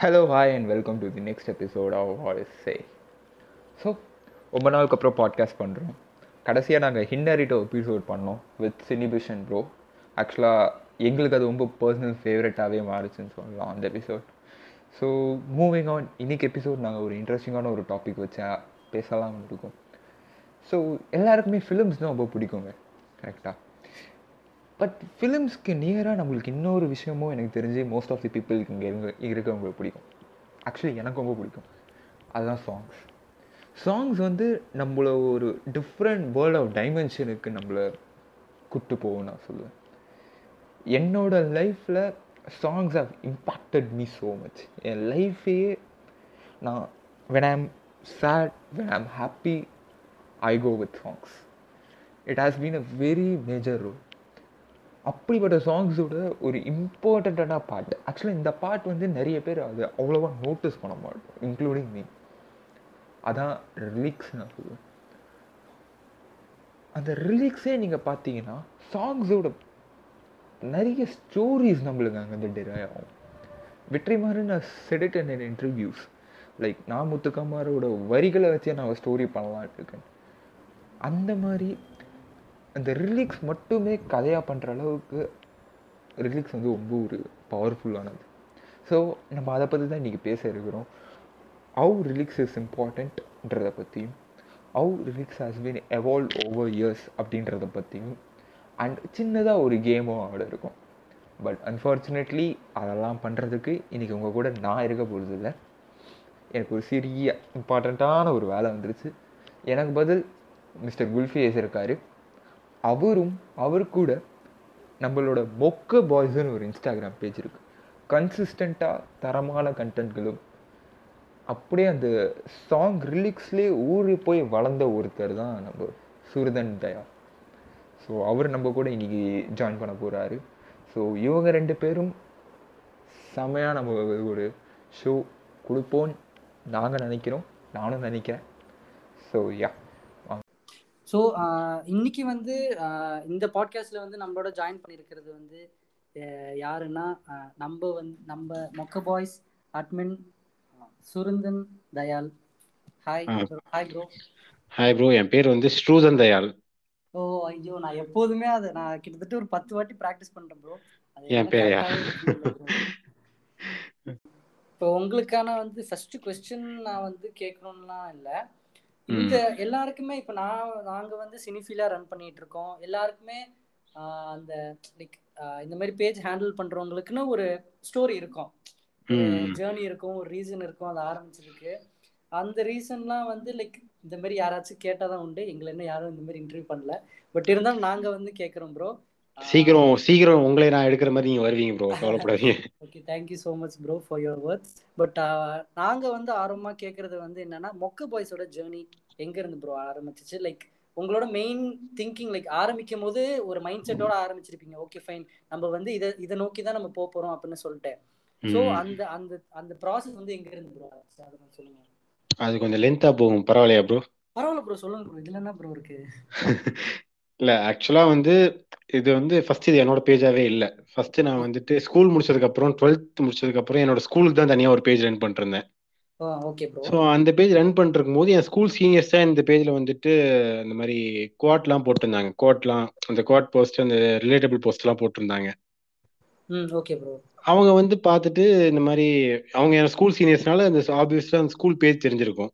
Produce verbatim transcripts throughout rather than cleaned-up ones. Hello hi and welcome to the next episode of What is Say. So ரொம்ப நாளுக்கு அப்புறம் podcast பண்ணுறோம். கடைசியாக நாங்கள் ஹின்னரிட்டோ எபிசோட் பண்ணோம் வித் சினிபிஷன் ப்ரோ. ஆக்சுவலாக எங்களுக்கு அது ரொம்ப பர்சனல் ஃபேவரட்டாகவே மாறிச்சுன்னு சொல்லலாம் அந்த எபிசோட். ஸோ மூவிங் ஆன், இன்றைக்கி எபிசோட் நாங்கள் ஒரு இன்ட்ரெஸ்டிங்கான ஒரு டாபிக் வச்சா பேசலாம் இருக்கும். ஸோ எல்லாருக்குமே ஃபிலிம்ஸ் தான் ரொம்ப பிடிக்குங்க, கரெக்டாக. பட் ஃபிலிம்ஸ்க்கு நியராக நம்மளுக்கு இன்னொரு விஷயமும் எனக்கு தெரிஞ்சு மோஸ்ட் ஆஃப் தி பீப்புளுக்கு இங்கே இருங்க இருக்கிறவங்களுக்கு பிடிக்கும். ஆக்சுவலி எனக்கு ரொம்ப பிடிக்கும், அதுதான் சாங்ஸ். சாங்ஸ் வந்து நம்மளை ஒரு டிஃப்ரெண்ட் வேர்ல்ட் ஆஃப் டைமென்ஷனுக்கு நம்மளை கூப்பிட்டு போகும் நான் சொல்லுவேன். என்னோடய லைஃப்பில் songs how impacted me so much. என் லைஃபையே நான் when I am sad, when I am happy, I go with songs. It has been a very major role. அப்படிப்பட்ட சாங்ஸோட ஒரு இம்பார்ட்டண்ட்டான பாட்டு. ஆக்சுவலாக இந்த பாட்டு வந்து நிறைய பேர் அது அவ்வளோவா நோட்டீஸ் பண்ண மாட்டோம், இன்க்ளூடிங் மீ. அதான் ரிலிக்ஸ் நான் சொல்லுவேன். அந்த ரிலிக்ஸே நீங்கள் பார்த்தீங்கன்னா சாங்ஸோட நிறைய ஸ்டோரிஸ் நம்மளுக்கு அங்கே வந்து டெரைவ் ஆகும். வெற்றி மாறன் நான் செடிட் அண்ட் இன்டர்வியூஸ் லைக் நான் முத்துக்குமாரோட வரிகளை வச்சே நான் ஸ்டோரி பண்ணலான்ட்டு இருக்கேன். அந்த மாதிரி அந்த ரிலிக்ஸ் மட்டுமே கதையாக பண்ணுற அளவுக்கு ரிலிக்ஸ் வந்து ரொம்ப ஒரு பவர்ஃபுல்லானது. ஸோ நம்ம அதை பற்றி தான் இன்றைக்கி பேச இருக்கிறோம். ஹவு ரிலிக்ஸ் இஸ் இம்பார்ட்டண்ட்ன்றதை பற்றியும், how lyrics has been evolve over years அப்படின்றத பற்றியும், அண்ட் சின்னதாக ஒரு கேமும் அவட இருக்கும். பட் அன்ஃபார்ச்சுனேட்லி அதெல்லாம் பண்ணுறதுக்கு இன்றைக்கி உங்கள் கூட நான் இருக்க போகிறது இல்லை. எனக்கு ஒரு சிறிய இம்பார்ட்டண்ட்டான ஒரு வேலை வந்துருச்சு. எனக்கு பதில் மிஸ்டர் குல்ஃபியேஸ் இருக்கார். அவரும் அவர் கூட நம்மளோட மொக்க பாய்ஸ்ன்னு ஒரு இன்ஸ்டாகிராம் பேஜ் இருக்குது. கன்சிஸ்டண்ட்டாக தரமான கண்டென்ட்களும் அப்படியே அந்த சாங் ரிலிக்ஸ்லேயே ஊறி போய் வளர்ந்த ஒருத்தர் தான் நம்ம சூரதன் தயா. ஸோ அவர் நம்ம கூட இன்றைக்கி ஜாயின் பண்ண போகிறாரு. ஸோ இவங்க ரெண்டு பேரும் செமையாக நம்ம ஒரு ஷோ கொடுப்போன்னு நாங்கள் நினைக்கிறோம், நானும் நினைக்கிறேன். ஸோ யா, ஸோ இன்னைக்கு வந்து இந்த பாட்காஸ்ட்ல வந்து நம்மளோட ஜாயின் பண்ணியிருக்கிறது வந்து யாருன்னா நம்ம வந்து நம்ம மொக்க boys admin Surandhan Dayal. Hi hi bro. Hi bro, என் பேர் வந்து ஸ்ரூதன் தயால். ஓ ஐயோ, நான் எப்போதுமே அதை நான் கிட்டத்தட்ட ஒரு பத்து வாட்டி ப்ராக்டிஸ் பண்றேன் ப்ரோ. என் பேர் இப்போ உங்களுக்கான வந்து ஃபர்ஸ்ட் க்வெஸ்சன் நான் வந்து கேட்கணும்லாம் இல்லை. இந்த எல்லாருக்குமே இப்போ நான் நாங்கள் வந்து சினிஃபிலியா ரன் பண்ணிட்டு இருக்கோம். எல்லாருக்குமே அந்த லைக் இந்த மாதிரி பேஜ் ஹேண்டில் பண்றவங்களுக்குன்னு ஒரு ஸ்டோரி இருக்கும், ஜேர்னி இருக்கும், ஒரு ரீசன் இருக்கும். அது ஆரம்பிச்சிருக்கு. அந்த ரீசன்லாம் வந்து லைக் இந்த மாதிரி யாராச்சும் கேட்டாதான் உண்டு. எங்களை என்ன யாரும் இந்த மாதிரி இன்டர்வியூ பண்ணல, பட் இருந்தாலும் நாங்கள் வந்து கேட்குறோம் ப்ரோ. சீக்கிரம் சீக்கிரம் உங்களை நான் எடுக்கிற மாதிரி நீங்கள் வருவீங்க ப்ரோ, கவலைப்படாதீங்க. Okay, thank you so much bro for your words. But நாங்கள் வந்து ஆர்வமாக கேட்குறது வந்து என்னன்னா, மொக்க பாய்ஸோட ஜேர்னி எங்கேருந்து ப்ரோ ஆரம்பிச்சிச்சு? லைக் உங்களோட மெயின் திங்கிங், லைக் ஆரம்பிக்கும் போது ஒரு மைண்ட் செட்டோட ஆரம்பிச்சிருப்பீங்க. ஓகே ஃபைன், நம்ம வந்து இதை இதை நோக்கி தான் நம்ம போக போகிறோம் அப்படின்னு சொல்லிட்டு. ஸோ அந்த அந்த அந்த ப்ராசஸ் வந்து எங்கேருந்து ப்ரோ ஆரம்பிச்சு அதை கொஞ்சம் சொல்லுங்க. அது கொஞ்சம் லென்த்தாக போகும், பரவாயில்லையா ப்ரோ? பரவாயில்ல ப்ரோ, சொல்லுங்க ப்ரோ. இதில் என்ன ப்ரோ இருக்கு? இல்லை, ஆக்சுவலாக வந்து இது வந்து ஃபர்ஸ்ட் இது என்னோட பேஜாவே இல்லை. ஃபர்ஸ்ட் நான் வந்துட்டு ஸ்கூல் முடிச்சதுக்கப்புறம், டுவெல்த் முடிச்சதுக்கப்புறம் என்னோட ஸ்கூலுக்கு தான் தனியாக ஒரு பேஜ் ரன் பண்ணிருந்தேன். ஸோ அந்த பேஜ் ரன் பண்ணிருக்கும் போது என் ஸ்கூல் சீனியர்ஸ் தான் இந்த பேஜில் வந்துட்டு அந்த மாதிரி கோட்லாம் போட்டிருந்தாங்க. கோட்லாம் அந்த கோட் போஸ்ட், அந்த ரிலேட்டபிள் போஸ்ட்லாம் போட்டிருந்தாங்க. அவங்க வந்து பார்த்துட்டு இந்த மாதிரி அவங்க என் ஸ்கூல் சீனியர்ஸ்னால அந்த ஆப்வியஸாக அந்த ஸ்கூல் பேஜ் தெரிஞ்சிருக்கும்.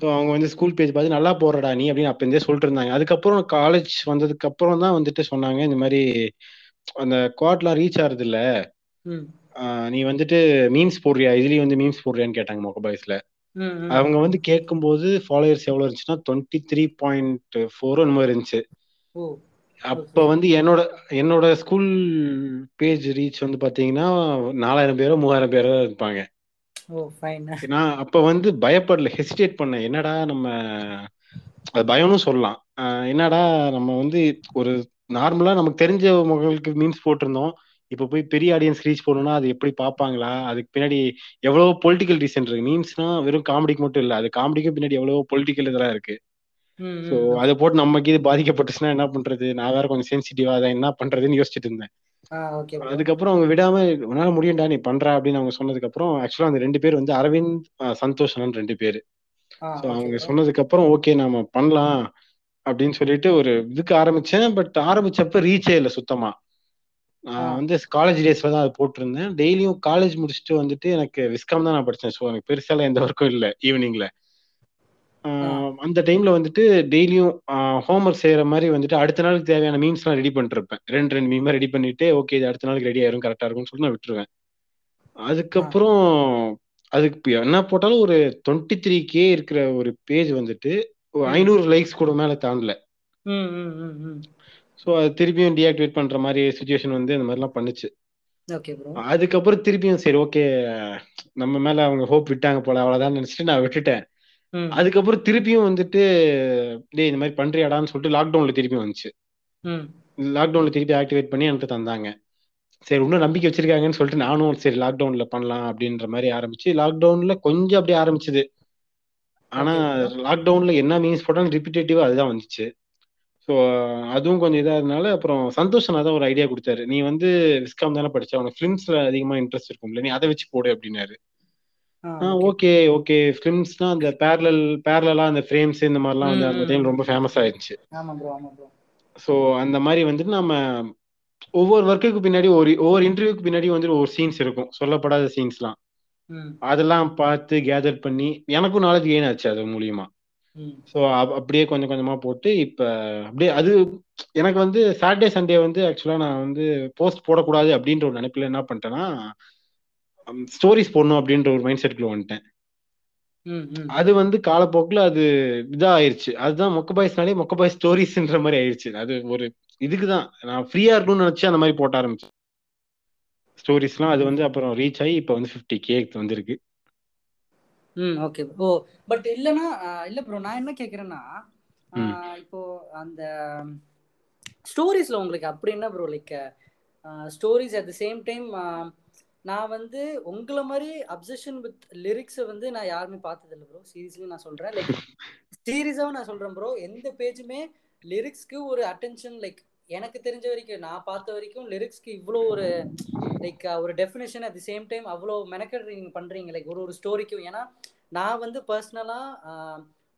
ஸோ அவங்க வந்து ஸ்கூல் பேஜ் பார்த்து நல்லா போடுறடா நீ அப்படின்னு அப்போ இருந்தே சொல்லிட்டு இருந்தாங்க. அதுக்கப்புறம் காலேஜ் வந்ததுக்கு அப்புறம் தான் வந்துட்டு சொன்னாங்க, இந்த மாதிரி அந்த குவாட்லாம் ரீச் ஆகுறது இல்லை, நீ வந்துட்டு மீம்ஸ் போடுறியா, இதுலேயும் வந்து மீம்ஸ் போடுறியான்னு கேட்டாங்க மொக்க பாய்ஸ்ல. அவங்க வந்து கேட்கும்போது ஃபாலோயர்ஸ் எவ்வளோ இருந்துச்சுன்னா டுவெண்ட்டி த்ரீ பாயிண்ட் ஃபோர் அந்த மாதிரி இருந்துச்சு. அப்போ வந்து என்னோட என்னோட ஸ்கூல் பேஜ் ரீச் வந்து பார்த்தீங்கன்னா நாலாயிரம் பேரோ மூவாயிரம் பேரோ இருப்பாங்க. நான் அப்ப வந்து பயப்படல, ஹெசிடேட் பண்ண, என்னடா நம்ம பயம்னு சொல்லலாம், என்னடா நம்ம வந்து ஒரு நார்மலா நமக்கு தெரிஞ்ச மக்களுக்கு மீன்ஸ் போட்டிருந்தோம், இப்ப போய் பெரிய ஆடியன்ஸ் ரீச் போடணும்னா அது எப்படி பாப்பாங்களா, அதுக்கு பின்னாடி எவ்வளவோ பொலிட்டிக்கல் ரீசன் இருக்கு. மீன்ஸ்னா வெறும் காமெடிக்கு மட்டும் இல்ல, அது காமெடிக்கு பின்னாடி எவ்வளவோ பொலிட்டிக்கல் இதெல்லாம் இருக்கு. ஸோ அதை போட்டு நமக்கு இது பாதிக்கப்பட்டுச்சுன்னா என்ன பண்றது, நான் வேற கொஞ்சம் சென்சிட்டிவா அதை என்ன பண்றதுன்னு யோசிச்சுட்டு இருந்தேன். அதுக்கப்புறம் அவங்க விடாம உன்னால முடியும்டா நீ பண்ற அப்படின்னு அவங்க சொன்னதுக்கு அப்புறம் ஆக்சுவலா அந்த ரெண்டு பேர் வந்து அரவிந்த் சந்தோஷன் ரெண்டு பேரு அவங்க சொன்னதுக்கு அப்புறம் ஓகே நாம பண்ணலாம் அப்படின்னு சொல்லிட்டு ஒரு இதுக்கு ஆரம்பிச்சேன். பட் ஆரம்பிச்சப்ப ரீச்சே இல்லை சுத்தமா. நான் வந்து காலேஜ் டேஸ்ல தான் அது போட்டிருந்தேன். டெய்லியும் காலேஜ் முடிச்சுட்டு வந்துட்டு எனக்கு விஸ்காம் தான் நான் படித்தேன். ஸோ எனக்கு பெருசால எந்த ஒர்க்கும் இல்லை. ஈவினிங்ல அந்த டைம்ல வந்துட்டு டெய்லியும் ஹோம்ஒர்க் செய்யற மாதிரி வந்துட்டு அடுத்த நாளுக்கு தேவையான மீம்ஸ் எல்லாம் ரெடி பண்ணிட்டு இருப்பேன். ரெண்டு ரெண்டு மீமா ரெடி பண்ணிட்டு ஓகே இது அடுத்த நாளுக்கு ரெடி ஆயிரும் கரெக்டா இருக்கும்னு சொல்லி நான் விட்டுருவேன். அதுக்கப்புறம் அதுக்கு என்ன போட்டாலும் ஒரு டுவெண்ட்டி த்ரீ கே இருக்கிற ஒரு பேஜ் வந்துட்டு ஐநூறு லைக்ஸ் கூட மேல தாண்டல. ஸோ அது திருப்பியும் டீஆக்டிவேட் பண்ற மாதிரி சுச்சுவேஷன் வந்து அந்த மாதிரிலாம் பண்ணுச்சு. அதுக்கப்புறம் திருப்பியும் சரி ஓகே நம்ம மேல அவங்க ஹோப் விட்டாங்க போல அவ்வளவுதான் நினைச்சிட்டு நான் விட்டுட்டேன். அதுக்கப்புறம் திருப்பியும் வந்துட்டு டே இந்த மாதிரி பண்றியாடான்னு சொல்லிட்டு லாக்டவுன்ல திருப்பியும் வந்துச்சு. லாக்டவுன்ல திருப்பி ஆக்டிவேட் பண்ணி எனக்கு தந்தாங்க. சரி இன்னும் நம்பிக்கை வச்சிருக்காங்கன்னு சொல்லிட்டு நானும் சரி லாக்டவுன்ல பண்ணலாம் அப்படின்ற மாதிரி ஆரம்பிச்சு லாக்டவுன்ல கொஞ்சம் அப்படியே ஆரம்பிச்சது. ஆனா லாக்டவுன்ல என்ன மீன்ஸ் போட்டாலும் ரிப்பிட்டேட்டிவா அதுதான் வந்துச்சு. ஸோ அதுவும் கொஞ்சம் இதாக இருந்தால அப்புறம் சந்தோஷனா தான் ஒரு ஐடியா கொடுத்தாரு. நீ வந்து விஸ்காம் தானே படிச்ச உனக்கு ஃபிலிம்ஸ்ல அதிகமா இன்ட்ரெஸ்ட் இருக்கும்ல நீ அதை வச்சு போடு அப்படின்னாரு. ஓகே ஓகே ஃபிலிம்ஸ்னா அந்த பேரலல் பேரலா அந்த ஃப்ரேம்ஸ் இந்த மாதிரிலாம் வந்து அந்த டைம் ரொம்ப ஃபேமஸ் ஆயிடுச்சு. ஸோ அந்த மாதிரி வந்துட்டு நம்ம ஒவ்வொரு ஒர்க்குக்கு பின்னாடி ஒரு ஒவ்வொரு இன்டர்வியூக்கு பின்னாடி வந்துட்டு ஒரு சீன்ஸ் இருக்கும் சொல்லப்படாத சீன்ஸ்லாம். அதெல்லாம் பார்த்து கேதர் பண்ணி எனக்கும் நாலேஜ் கெயின் ஆச்சு அது மூலியமா. ஸோ அப்படியே கொஞ்சம் கொஞ்சமா போட்டு இப்போ அப்படியே அது எனக்கு வந்து சாட்டர்டே சண்டே வந்து ஆக்சுவலா நான் வந்து போஸ்ட் போடக்கூடாது அப்படின்ற ஒரு நினைப்பில் என்ன பண்ணிட்டேன்னா ஸ்டோரிஸ் போடணும் அப்படின்ற ஒரு மைண்ட் செட்குள்ள வந்துட்டேன். அது வந்து காலப்போக்கில் அது இதா ஆயிடுச்சு. அதுதான் மொக்க பாய்ஸ்னாலே மொக்க பாய்ஸ் ஸ்டோரிஸ்ன்ற மாதிரி ஆயிடுச்சு. அது ஒரு இதுக்குதான் நான் ஃப்ரீயா இருக்கணும்னு நினைச்சு அந்த மாதிரி போட்ட ஆரம்பிச்சேன் ஸ்டோரிஸ்லாம். அது வந்து அப்புறம் ரீச் ஆகி இப்போ வந்து ஃபிஃப்டி கேக் வந்துருக்கு. ம் ஓகே ஓ பட் இல்லைன்னா இல்லை ப்ரோ நான் என்ன கேட்குறேன்னா இப்போ அந்த ஸ்டோரிஸில் உங்களுக்கு அப்படி என்ன bro like stories at the same time நான் வந்து உங்களை மாதிரி அப்சஷன் வித் லிரிக்ஸை வந்து நான் யாருமே பார்த்ததில்லை ப்ரோ. சீரியஸ்லி நான் சொல்கிறேன் லைக் சீரியஸாகவும் நான் சொல்கிறேன் ப்ரோ எந்த பேஜுமே லிரிக்ஸ்க்கு ஒரு அட்டென்ஷன் லைக் எனக்கு தெரிஞ்ச வரைக்கும் நான் பார்த்த வரைக்கும் லிரிக்ஸ்க்கு இவ்வளோ ஒரு லைக் ஒரு definition at the same time அவ்வளோ மெனக்கெட்டு நீங்கள் பண்ணுறீங்க லைக் ஒரு ஒரு ஸ்டோரிக்கும். ஏன்னா நான் வந்து பர்சனலாக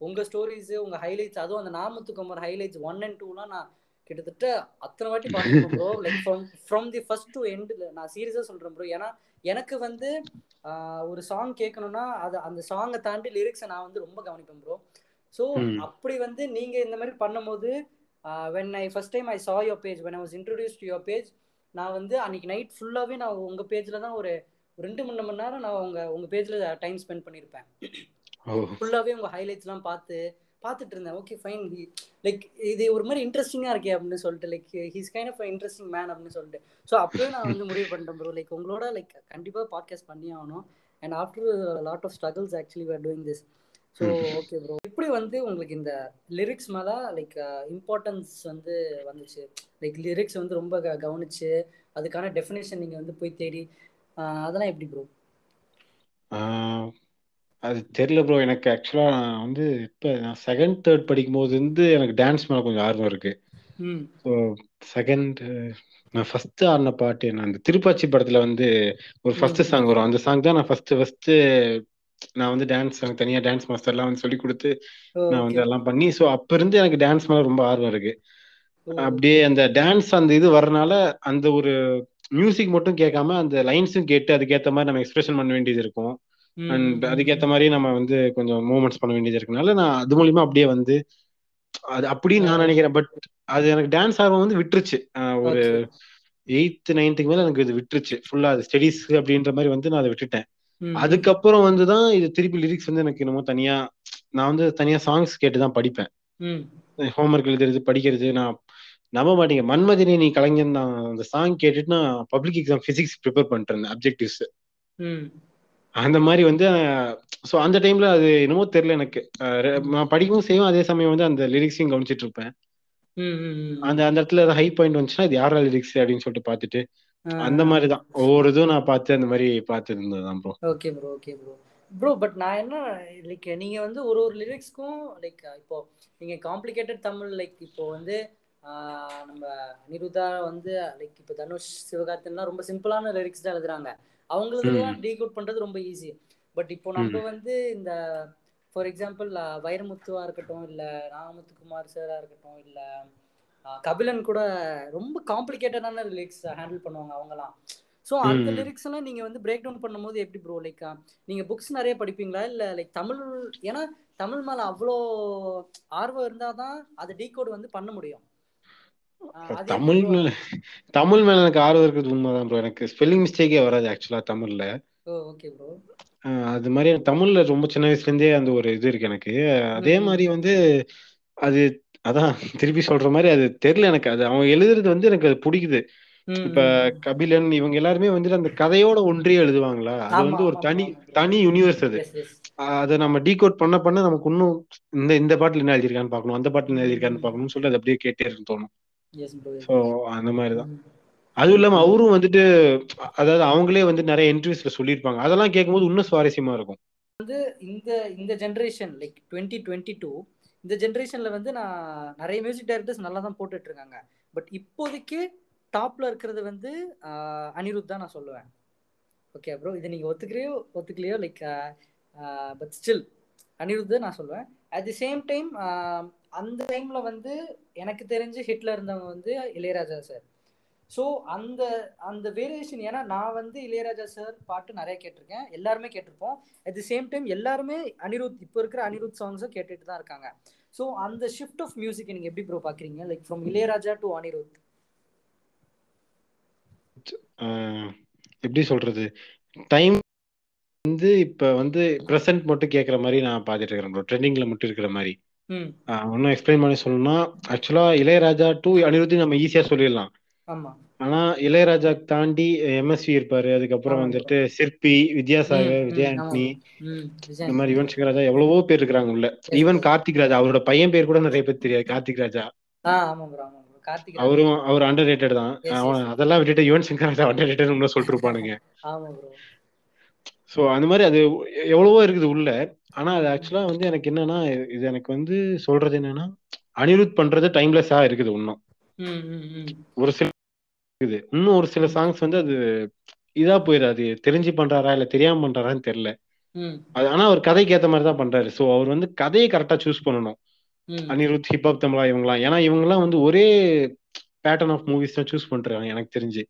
உங்கள் ஸ்டோரிஸு உங்கள் ஹைலைட்ஸ் அதுவும் அந்த நாமத்துக்குமார் ஹைலைட்ஸ் ஒன் அண்ட் டூலாம் நான் கிட்டத்தட்ட அத்தனை வாட்டி பார்த்துருக்கேன் bro. Like from from the first to எண்டில் நான் சீரியஸாக சொல்கிறேன் ப்ரோ. ஏன்னா எனக்கு வந்து ஒரு சாங் கேட்கணுன்னா அது அந்த சாங்கை தாண்டி லிரிக்ஸை நான் வந்து ரொம்ப கவனிப்பேன் ப்ரோ. ஸோ அப்படி வந்து நீங்கள் இந்த மாதிரி பண்ணும்போது Uh, when I first time I saw your page, when I was introduced to your page, நான் வந்து அன்னைக்கு நைட் ஃபுல்லாகவே நான் உங்கள் பேஜில் தான் ஒரு ரெண்டு மணி மணி நேரம் நான் உங்கள் உங்கள் பேஜில் டைம் ஸ்பெண்ட் பண்ணியிருப்பேன். ஃபுல்லாகவே உங்கள் ஹைலைட்ஸ்லாம் பார்த்து பார்த்துட்டு இருந்தேன். ஓகே ஃபைன் லைக் இது ஒரு மாதிரி இன்ட்ரெஸ்டிங்காக இருக்கே அப்படின்னு சொல்லிட்டு like he's kind of interesting man அப்படின்னு சொல்லிட்டு ஸோ அப்படியே நான் வந்து முடிவு பண்ணிட்டேன் ப்ரோ லைக் உங்களோட லைக் கண்டிப்பாக பாட்காஸ்ட் பண்ணி ஆகணும். And after lot of struggles actually we are doing this. So okay bro எப்படி வந்து உங்களுக்கு இந்த லிரிக்ஸ் மேலே லைக் இம்பார்ட்டன்ஸ் வந்து வந்துச்சு லைக் லிரிக்ஸ் வந்து ரொம்ப கவனிச்சு அதுக்கான டெஃபினேஷன் நீங்கள் வந்து போய் தேடி அதெல்லாம் எப்படி ப்ரோ? அது தெரியல ப்ரோ. எனக்கு ஆக்சுவலாக நான் வந்து இப்போ நான் செகண்ட் தேர்ட் படிக்கும்போது வந்து எனக்கு டான்ஸ் மேலே கொஞ்சம் ஆர்வம் இருக்கு. ஸோ செகண்ட் நான் ஃபர்ஸ்ட் ஆடின பாட்டு நான் அந்த திருப்பாச்சி படத்தில் வந்து ஒரு ஃபர்ஸ்ட் சாங் வரும். அந்த சாங் தான் நான் ஃபர்ஸ்ட் ஃபர்ஸ்ட் நான் வந்து டான்ஸ் எனக்கு தனியா டான்ஸ் மாஸ்டர் எல்லாம் வந்து சொல்லி கொடுத்து நான் வந்து எல்லாம் பண்ணி. ஸோ அப்ப இருந்து எனக்கு டான்ஸ் மேல ரொம்ப ஆர்வம் இருக்கு. அப்படியே அந்த டான்ஸ் அந்த இது வரனால அந்த ஒரு மியூசிக் மட்டும் கேட்காம அந்த லைன்ஸும் கேட்டு அதுக்கேற்ற மாதிரி நம்ம எக்ஸ்பிரஷன் பண்ண வேண்டியது இருக்கும். அண்ட் அதுக்கேற்ற மாதிரி நம்ம வந்து கொஞ்சம் மூவ்மெண்ட்ஸ் பண்ண வேண்டியது இருக்கனால நான் அது மூலியமா அப்படியே வந்து அது அப்படின்னு நான் நினைக்கிறேன். பட் அது எனக்கு டான்ஸ் ஆர்வம் வந்து விட்டுருச்சு. ஒரு எயித்து நைன்த்துக்கு மேல எனக்கு இது விட்டுருச்சு ஃபுல்லா. அது ஸ்டடீஸ் அப்படின்ற மாதிரி வந்து நான் அதை விட்டுட்டேன். அதுக்கப்புறம் வந்துதான் இது திருப்பி லிரிக்ஸ் வந்து எனக்கு என்னமோ தனியா நான் வந்து தனியா சாங்ஸ் கேட்டுதான் படிப்பேன். ஹோம்ஒர்க் எழுதுறது படிக்கிறது நான் நம்ப மாட்டீங்க மன்மதினி நீ கலைஞன் நான் அந்த சாங் கேட்டுட்டு நான் பப்ளிக் எக்ஸாம் பிசிக்ஸ் ப்ரிப்பேர் பண்ணிட்டு இருந்தேன் அப்ஜெக்டிவ்ஸ் அந்த மாதிரி வந்து. ஸோ அந்த டைம்ல அது என்னமோ தெரியல எனக்கு நான் படிக்கவும் செய்வோம் அதே சமயம் வந்து அந்த லிரிக்ஸையும் கவனிச்சிட்டு இருப்பேன். அந்த அந்த இடத்துல ஏதாவது ஹை பாயிண்ட் வந்துச்சுன்னா இது யாரா லிரிக்ஸ் அப்படின்னு சொல்லிட்டு பாத்துட்டு அந்த மாதிரி தான் ஒவ்வொரு இதுவும் நான் பார்த்து அந்த மாதிரி பார்த்து இருந்ததுதான் bro. Okay bro okay bro bro but நான் என்ன லைக் நீங்கள் வந்து ஒரு ஒரு லிரிக்ஸ்க்கும் லைக் இப்போ நீங்கள் காம்ப்ளிகேட்டட் தமிழ் லைக் இப்போ வந்து நம்ம அனிருதா வந்து லைக் இப்போ தனுஷ் சிவகார்த்தின்லாம் ரொம்ப சிம்பிளான லிரிக்ஸ் தான் எழுதுறாங்க. அவங்களுக்குலாம் டீகோட் பண்ணுறது ரொம்ப ஈஸி. பட் இப்போ நம்ம வந்து இந்த ஃபார் எக்ஸாம்பிள் வைரமுத்துவா இருக்கட்டும், இல்லை ராமமுத்துக்குமார் சாராக இருக்கட்டும், இல்லை கபிலன் கூட ரொம்ப காம்ப்ளிகேட்டடான லிரிக்ஸ் ஹேண்டில் பண்ணுவாங்க அவங்கலாம். ஸோ அந்த லிரிக்ஸ் எல்லாம் நீங்கள் வந்து பிரேக் டவுன் பண்ணும்போது எப்படி ப்ரோ, லைக் நீங்கள் புக்ஸ் நிறைய படிப்பீங்களா, இல்லை லைக் தமிழ், ஏன்னா தமிழ் மேலே அவ்வளோ ஆர்வம் இருந்தால் தான் அதை டீகோட் வந்து பண்ண முடியும். தமிழ் மேல தமிழ் மேல எனக்கு ஆர்வம் இருக்கிறது உண்மைதான் ப்ரோ. எனக்கு ஸ்பெல்லிங் மிஸ்டேக்கே வராது ஆக்சுவலா தமிழ்ல. Okay bro. அது மாதிரி எனக்கு தமிழ்ல ரொம்ப சின்ன வயசுல இருந்தே அந்த ஒரு இது இருக்கு எனக்கு. அதே மாதிரி வந்து அது அதான் திருப்பி சொல்ற மாதிரி அது தெரியல எனக்கு. அது அவங்க எழுதுறது வந்து எனக்கு அது பிடிக்குது. இப்ப கபிலன் இவங்க எல்லாருமே வந்துட்டு அந்த கதையோட ஒன்றியே எழுதுவாங்களா, அது வந்து ஒரு தனி தனி யூனிவர்ஸ். அது அதை நம்ம டீகோட் பண்ண பண்ண நமக்கு இன்னும் இந்த இந்த பாட்டில் என்ன எழுதியிருக்கான்னு பார்க்கணும், அந்த பாட்டில் என்ன எழுதியிருக்கான்னு பார்க்கணும்னு சொல்லிட்டு அது அப்படியே கேட்டே இருக்குன்னு தோணும். அதுவும் இல்லாம அவரும் வந்துட்டு அதாவது அவங்களே வந்து நிறைய இன்டர்வியூஸ்ல சொல்லியிருப்பாங்க, அதெல்லாம் கேட்கும்போது இன்னும் சுவாரஸ்யமா இருக்கும். வந்து இந்த இந்த generation like twenty twenty two இந்த ஜென்ரேஷன்ல வந்து நான் நிறைய மியூசிக் டைரக்டர்ஸ் நல்லா தான் போட்டுட்டு இருக்காங்க. பட் இப்போதைக்கு டாப்ல இருக்கிறது வந்து அனிருத் தான் நான் சொல்லுவேன். ஓகே ப்ரோ, இது நீங்க ஒத்துக்கிறியோ ஒத்துக்கலையோ லைக் பட் ஸ்டில் அனிருத் நான் சொல்லுவேன். அட் தி சேம் டைம் அந்த டைம்ல வந்து எனக்கு தெரிஞ்சு ஹிட்ல இருந்தவங்க வந்து இளையராஜா சார். ஸோ அந்த அந்த வேரியேஷன், ஏன்னா நான் வந்து இளையராஜா சார் பாட்டு நிறைய கேட்டிருக்கேன், எல்லாருமே கேட்டிருப்போம். அட் தி சேம் டைம் எல்லாருமே அனிருத், இப்போ இருக்கிற அனிருத் சாங்ஸும் கேட்டுட்டு தான் இருக்காங்க. ஸோ அந்த ஷிஃப்ட் ஆஃப் மியூசிக் நீங்க எப்படி ப்ரோ பாக்குறீங்க, like from Ilaiyaraaja to Anirudh? எப்படி சொல்றது, டைம் வந்து இப்ப வந்து பிரசன்ட் மட்டும் கேட்கற மாதிரி நான் பாத்துட்டு இருக்கிறேன் ப்ரோ, ட்ரெண்டிங்ல மட்டும் இருக்கிற மாதிரி. ஒன்னும் எக்ஸ்பிளைன் பண்ணி சொல்லணும்னா ஆக்சுவலா இளையராஜா டு அனிருத் நம்ம ஈஸியா சொல்லிடலாம். ஆனா இளையராஜா தாண்டி எம்எஸ்வி இருப்பாரு, அதுக்கப்புறம் வந்துட்டு சிற்பி, வித்யாசாகர், விஜயாண்டி, இந்த மாதிரி யுவன் சங்கர் ராஜா, எவ்வளவோ பேர் இருக்கிறாங்க உள்ள. ஈவன் கார்த்திக் ராஜா, அவரோட பையன் பேர் கூட நிறைய பேர் தெரியாது, கார்த்திக் ராஜா. அவரும் அவர் அண்டர் ரேட்டட் தான். அதெல்லாம் விட்டுட்டு யுவன் சங்கர் ராஜா அண்டர் ரேட்டட் சொல்லிட்டு இருப்பானுங்க. ஸோ அந்த மாதிரி அது எவ்வளவோ இருக்குது உள்ள. ஆனா அது ஆக்சுவலா வந்து எனக்கு என்னன்னா, இது எனக்கு வந்து சொல்றது என்னன்னா, அனிருத் பண்றது டைம்லெஸ்ஸா இருக்குது இன்னும். ஒரு சில இருக்குது இன்னும் ஒரு சில சாங்ஸ் வந்து அது இதா போயிரு, அது தெரிஞ்சு பண்றாரா இல்ல தெரியாம பண்றாரான்னு தெரியல. அது ஆனா அவர் கதைக்கு ஏத்த மாதிரிதான் பண்றாரு. ஸோ அவர் வந்து கதையை கரெக்டா சூஸ் பண்ணணும் அனிருத், ஹிப்ஹாப் தமிழா இவங்கலாம். ஏன்னா இவங்கெல்லாம் வந்து ஒரே பேட்டர்ன் ஆஃப் மூவிஸ் தான் சூஸ் பண்றாங்க எனக்கு தெரிஞ்சு.